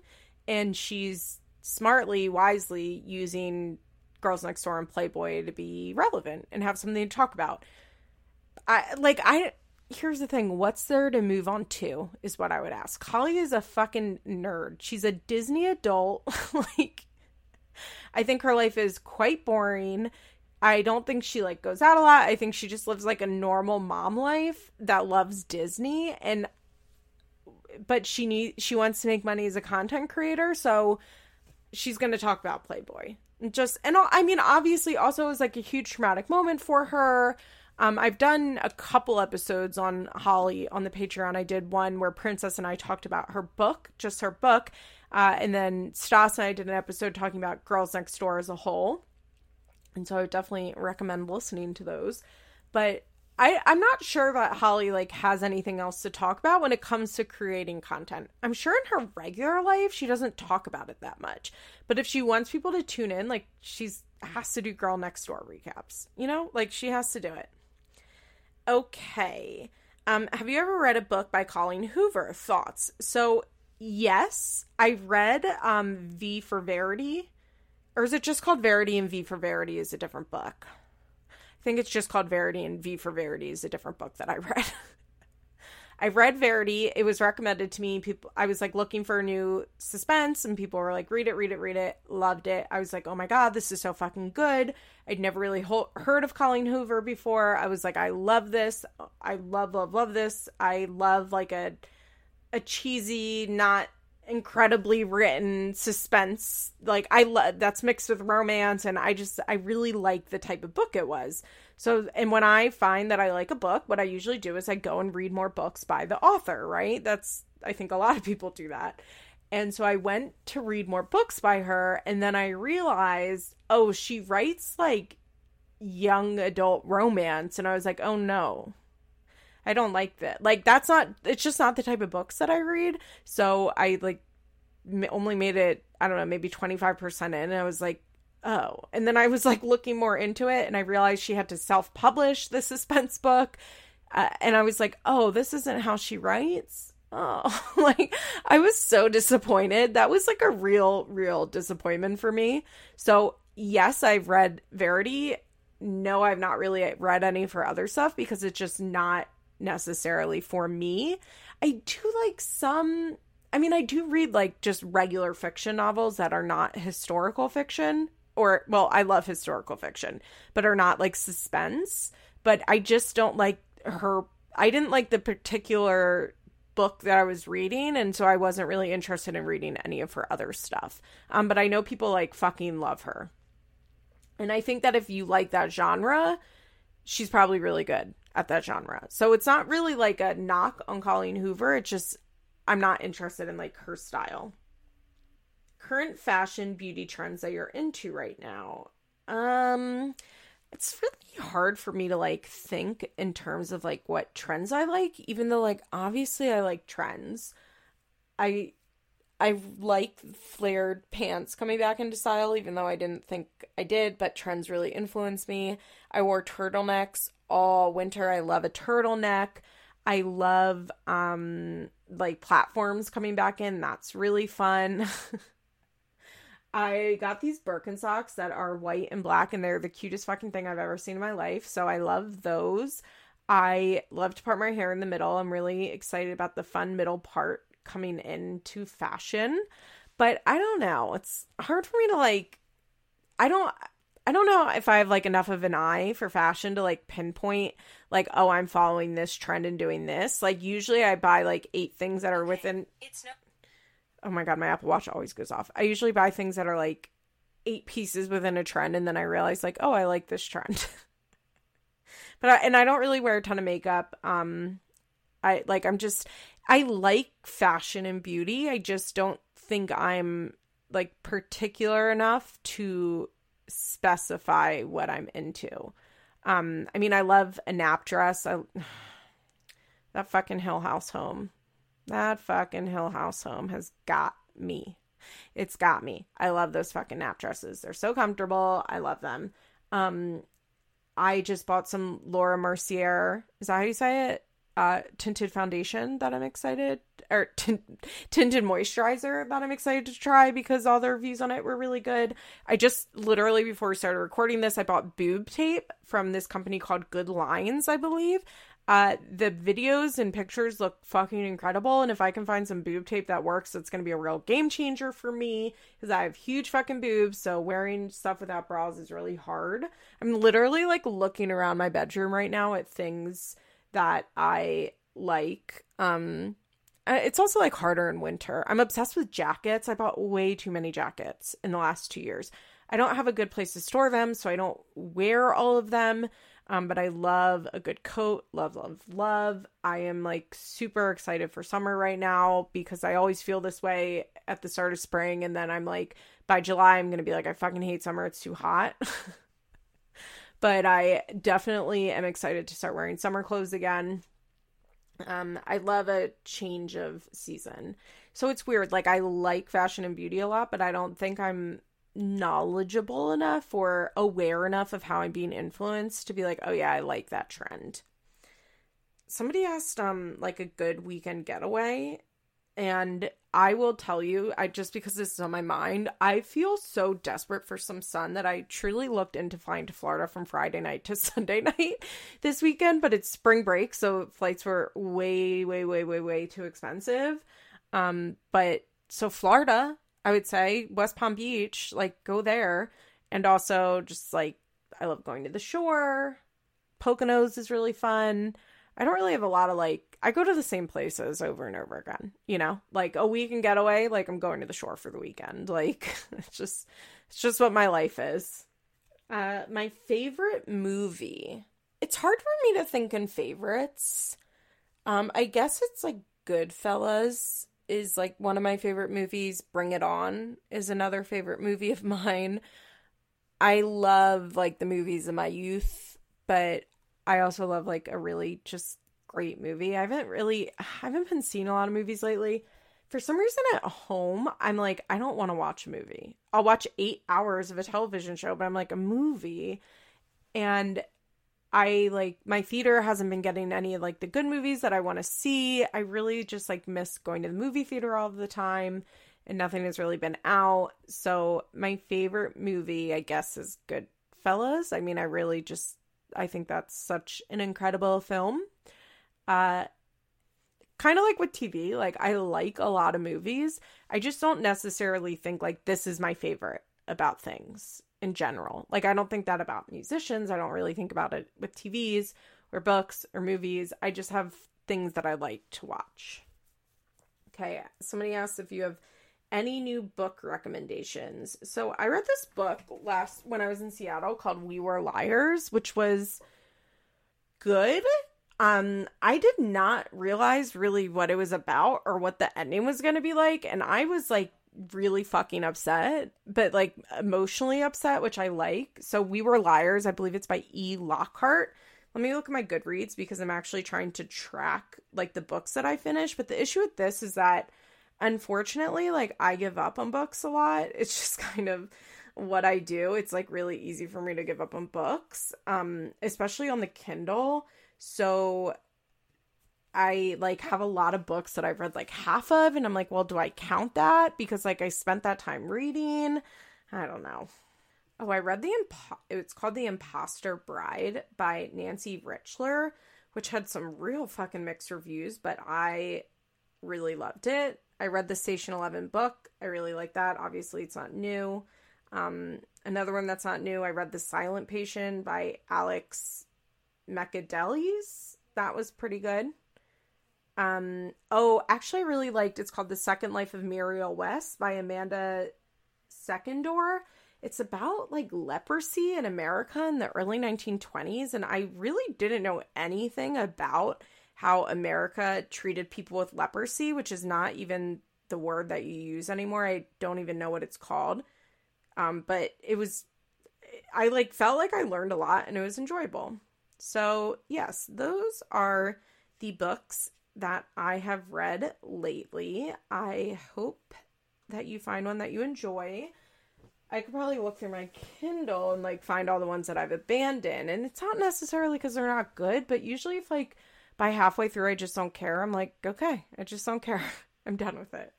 And she's smartly, wisely using Girls Next Door and Playboy to be relevant and have something to talk about. I like, I... Here's the thing. What's there to move on to is what I would ask. Holly is a fucking nerd. She's a Disney adult. Like, I think her life is quite boring. I don't think she, like, goes out a lot. I think she just lives, like, a normal mom life that loves Disney. And, but she needs, she wants to make money as a content creator. So she's going to talk about Playboy. And just, and I mean, obviously also it was, like, a huge traumatic moment for her. Um, I've done a couple episodes on Holly on the Patreon. I did one where Princess and I talked about her book, just her book. Uh, and then Stas and I did an episode talking about Girls Next Door as a whole. And so I would definitely recommend listening to those. But I, I'm not sure that Holly, like, has anything else to talk about when it comes to creating content. I'm sure in her regular life, she doesn't talk about it that much. But if she wants people to tune in, like, she's has to do Girl Next Door recaps. You know? Like, she has to do it. Okay. Um, have you ever read a book by Colleen Hoover? Thoughts? So, yes, I read um, V for Verity. Or is it just called Verity and V for Verity is a different book? I think it's just called Verity and V for Verity is a different book that I read. I read Verity. It was recommended to me. People, I was like looking for a new suspense and people were like, read it, read it, read it. Loved it. I was like, oh my God, this is so fucking good. I'd never really ho- heard of Colleen Hoover before. I was like, I love this. I love, love, love this. I love like a, a cheesy, not incredibly written suspense. Like, I love that's mixed with romance, and I just I really like the type of book it was. So, and when I find that I like a book, what I usually do is I go and read more books by the author, right? That's, I think a lot of people do that. And so I went to read more books by her, and then I realized, oh, she writes like young adult romance. And I was like, oh no, I don't like that. Like, that's not, it's just not the type of books that I read. So I like only made it, I don't know, maybe twenty-five percent in. And I was like, oh. And then I was like looking more into it, and I realized she had to self-publish the suspense book. Uh, and I was like, oh, this isn't how she writes. Oh, like, I was so disappointed. That was like a real, real disappointment for me. So yes, I've read Verity. No, I've not really read any of her other stuff because it's just not necessarily for me. I do like some, I mean, I do read like just regular fiction novels that are not historical fiction, or, well, I love historical fiction, but are not like suspense. But I just don't like her. I didn't like the particular book that I was reading, and so I wasn't really interested in reading any of her other stuff. Um, but I know people like fucking love her. And I think that if you like that genre, she's probably really good at that genre. So it's not really like a knock on Colleen Hoover. It's just, I'm not interested in like her style. Current fashion beauty trends that you're into right now. Um, it's really hard for me to like think in terms of like what trends I like, even though like obviously I like trends. I I like flared pants coming back into style, even though I didn't think I did, but trends really influenced me. I wore turtlenecks all winter. I love a turtleneck. I love, um, like platforms coming back in. That's really fun. I got these Birkenstocks that are white and black, and they're the cutest fucking thing I've ever seen in my life. So I love those. I love to part my hair in the middle. I'm really excited about the fun middle part coming into fashion, but I don't know. It's hard for me to like, I don't, I don't know if I have like enough of an eye for fashion to like pinpoint like, oh, I'm following this trend and doing this. Like usually I buy like eight things that are okay. within, it's no- oh my God, my Apple Watch always goes off. I usually buy things that are like eight pieces within a trend. And then I realize like, oh, I like this trend, but I, and I don't really wear a ton of makeup. Um, I like, I'm just, I like fashion and beauty. I just don't think I'm like particular enough to specify what I'm into. Um, I mean, I love a nap dress. I, that fucking Hill House home. That fucking Hill House home has got me. It's got me. I love those fucking nap dresses. They're so comfortable. I love them. Um, I just bought some Laura Mercier. Is that how you say it? Uh, tinted foundation that I'm excited, or t- tinted moisturizer that I'm excited to try because all the reviews on it were really good. I just literally before we started recording this, I bought boob tape from this company called Good Lines, I believe. Uh, the videos and pictures look fucking incredible. And if I can find some boob tape that works, it's going to be a real game changer for me because I have huge fucking boobs. So wearing stuff without bras is really hard. I'm literally like looking around my bedroom right now at things that I like. Um, it's also like harder in winter. I'm obsessed with jackets. I bought way too many jackets in the last two years. I don't have a good place to store them, so I don't wear all of them. Um, but I love a good coat. Love, love, love. I am like super excited for summer right now because I always feel this way at the start of spring. And then I'm like, by July, I'm going to be like, I fucking hate summer. It's too hot. But I definitely am excited to start wearing summer clothes again. Um, I love a change of season. So it's weird. Like, I like fashion and beauty a lot, but I don't think I'm knowledgeable enough or aware enough of how I'm being influenced to be like, oh yeah, I like that trend. Somebody asked, um, like a good weekend getaway. And I will tell you, I just because this is on my mind, I feel so desperate for some sun that I truly looked into flying to Florida from Friday night to Sunday night this weekend. But it's spring break, so flights were way, way, way, way, way too expensive. Um, but so Florida, I would say West Palm Beach, like go there. And also just like, I love going to the shore. Poconos is really fun. I don't really have a lot of, like, I go to the same places over and over again, you know, like a weekend getaway, like I'm going to the shore for the weekend. Like, it's just, it's just what my life is. Uh, my favorite movie. It's hard for me to think in favorites. Um, I guess it's like Goodfellas is like one of my favorite movies. Bring It On is another favorite movie of mine. I love like the movies of my youth, but I also love like a really just great movie. I haven't really, I haven't been seeing a lot of movies lately. For some reason at home, I'm like, I don't want to watch a movie. I'll watch eight hours of a television show, but I'm like, a movie. And I like, my theater hasn't been getting any of like the good movies that I want to see. I really just like miss going to the movie theater all the time, and nothing has really been out. So my favorite movie, I guess, is Goodfellas. I mean, I really just, I think that's such an incredible film. Uh, kind of like with T V, like I like a lot of movies. I just don't necessarily think like this is my favorite about things in general. Like I don't think that about musicians. I don't really think about it with T Vs or books or movies. I just have things that I like to watch. Okay. Somebody asked if you have any new book recommendations. So I read this book last when I was in Seattle called We Were Liars, which was good. Um, I did not realize really what it was about or what the ending was going to be like. And I was like really fucking upset, but like emotionally upset, which I like. So We Were Liars, I believe it's by E. Lockhart. Let me look at my Goodreads because I'm actually trying to track like the books that I finished. But the issue with this is that unfortunately, like I give up on books a lot. It's just kind of what I do. It's like really easy for me to give up on books, um, especially on the Kindle. So I like have a lot of books that I've read like half of, and I'm like, well, do I count that? Because like I spent that time reading. I don't know. Oh, I read the, impo- it's called The Imposter Bride by Nancy Richler, which had some real fucking mixed reviews, but I really loved it. I read the Station Eleven book. I really like that. Obviously, it's not new. Um, another one that's not new, I read The Silent Patient by Alex Mekadelis. That was pretty good. Um, oh, actually, I really liked, it's called The Second Life of Muriel West by Amanda Seckendorf. It's about, like, leprosy in America in the early nineteen twenties, and I really didn't know anything about how America treated people with leprosy, which is not even the word that you use anymore. I don't even know what it's called. Um, but it was, I, like, felt like I learned a lot, and it was enjoyable. So, yes, those are the books that I have read lately. I hope that you find one that you enjoy. I could probably look through my Kindle and, like, find all the ones that I've abandoned. And it's not necessarily because they're not good, but usually if, like, by halfway through I just don't care, I'm like, okay, I just don't care. I'm done with it.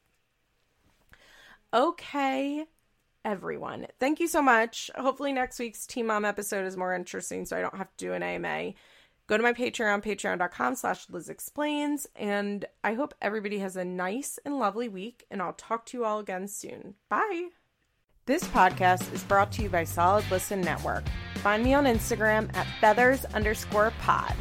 Okay, everyone. Thank you so much. Hopefully next week's Teen Mom episode is more interesting so I don't have to do an A M A. Go to my Patreon, patreon.com slash Liz Explains, and I hope everybody has a nice and lovely week, and I'll talk to you all again soon. Bye! This podcast is brought to you by Solid Listen Network. Find me on Instagram at feathers underscore pod.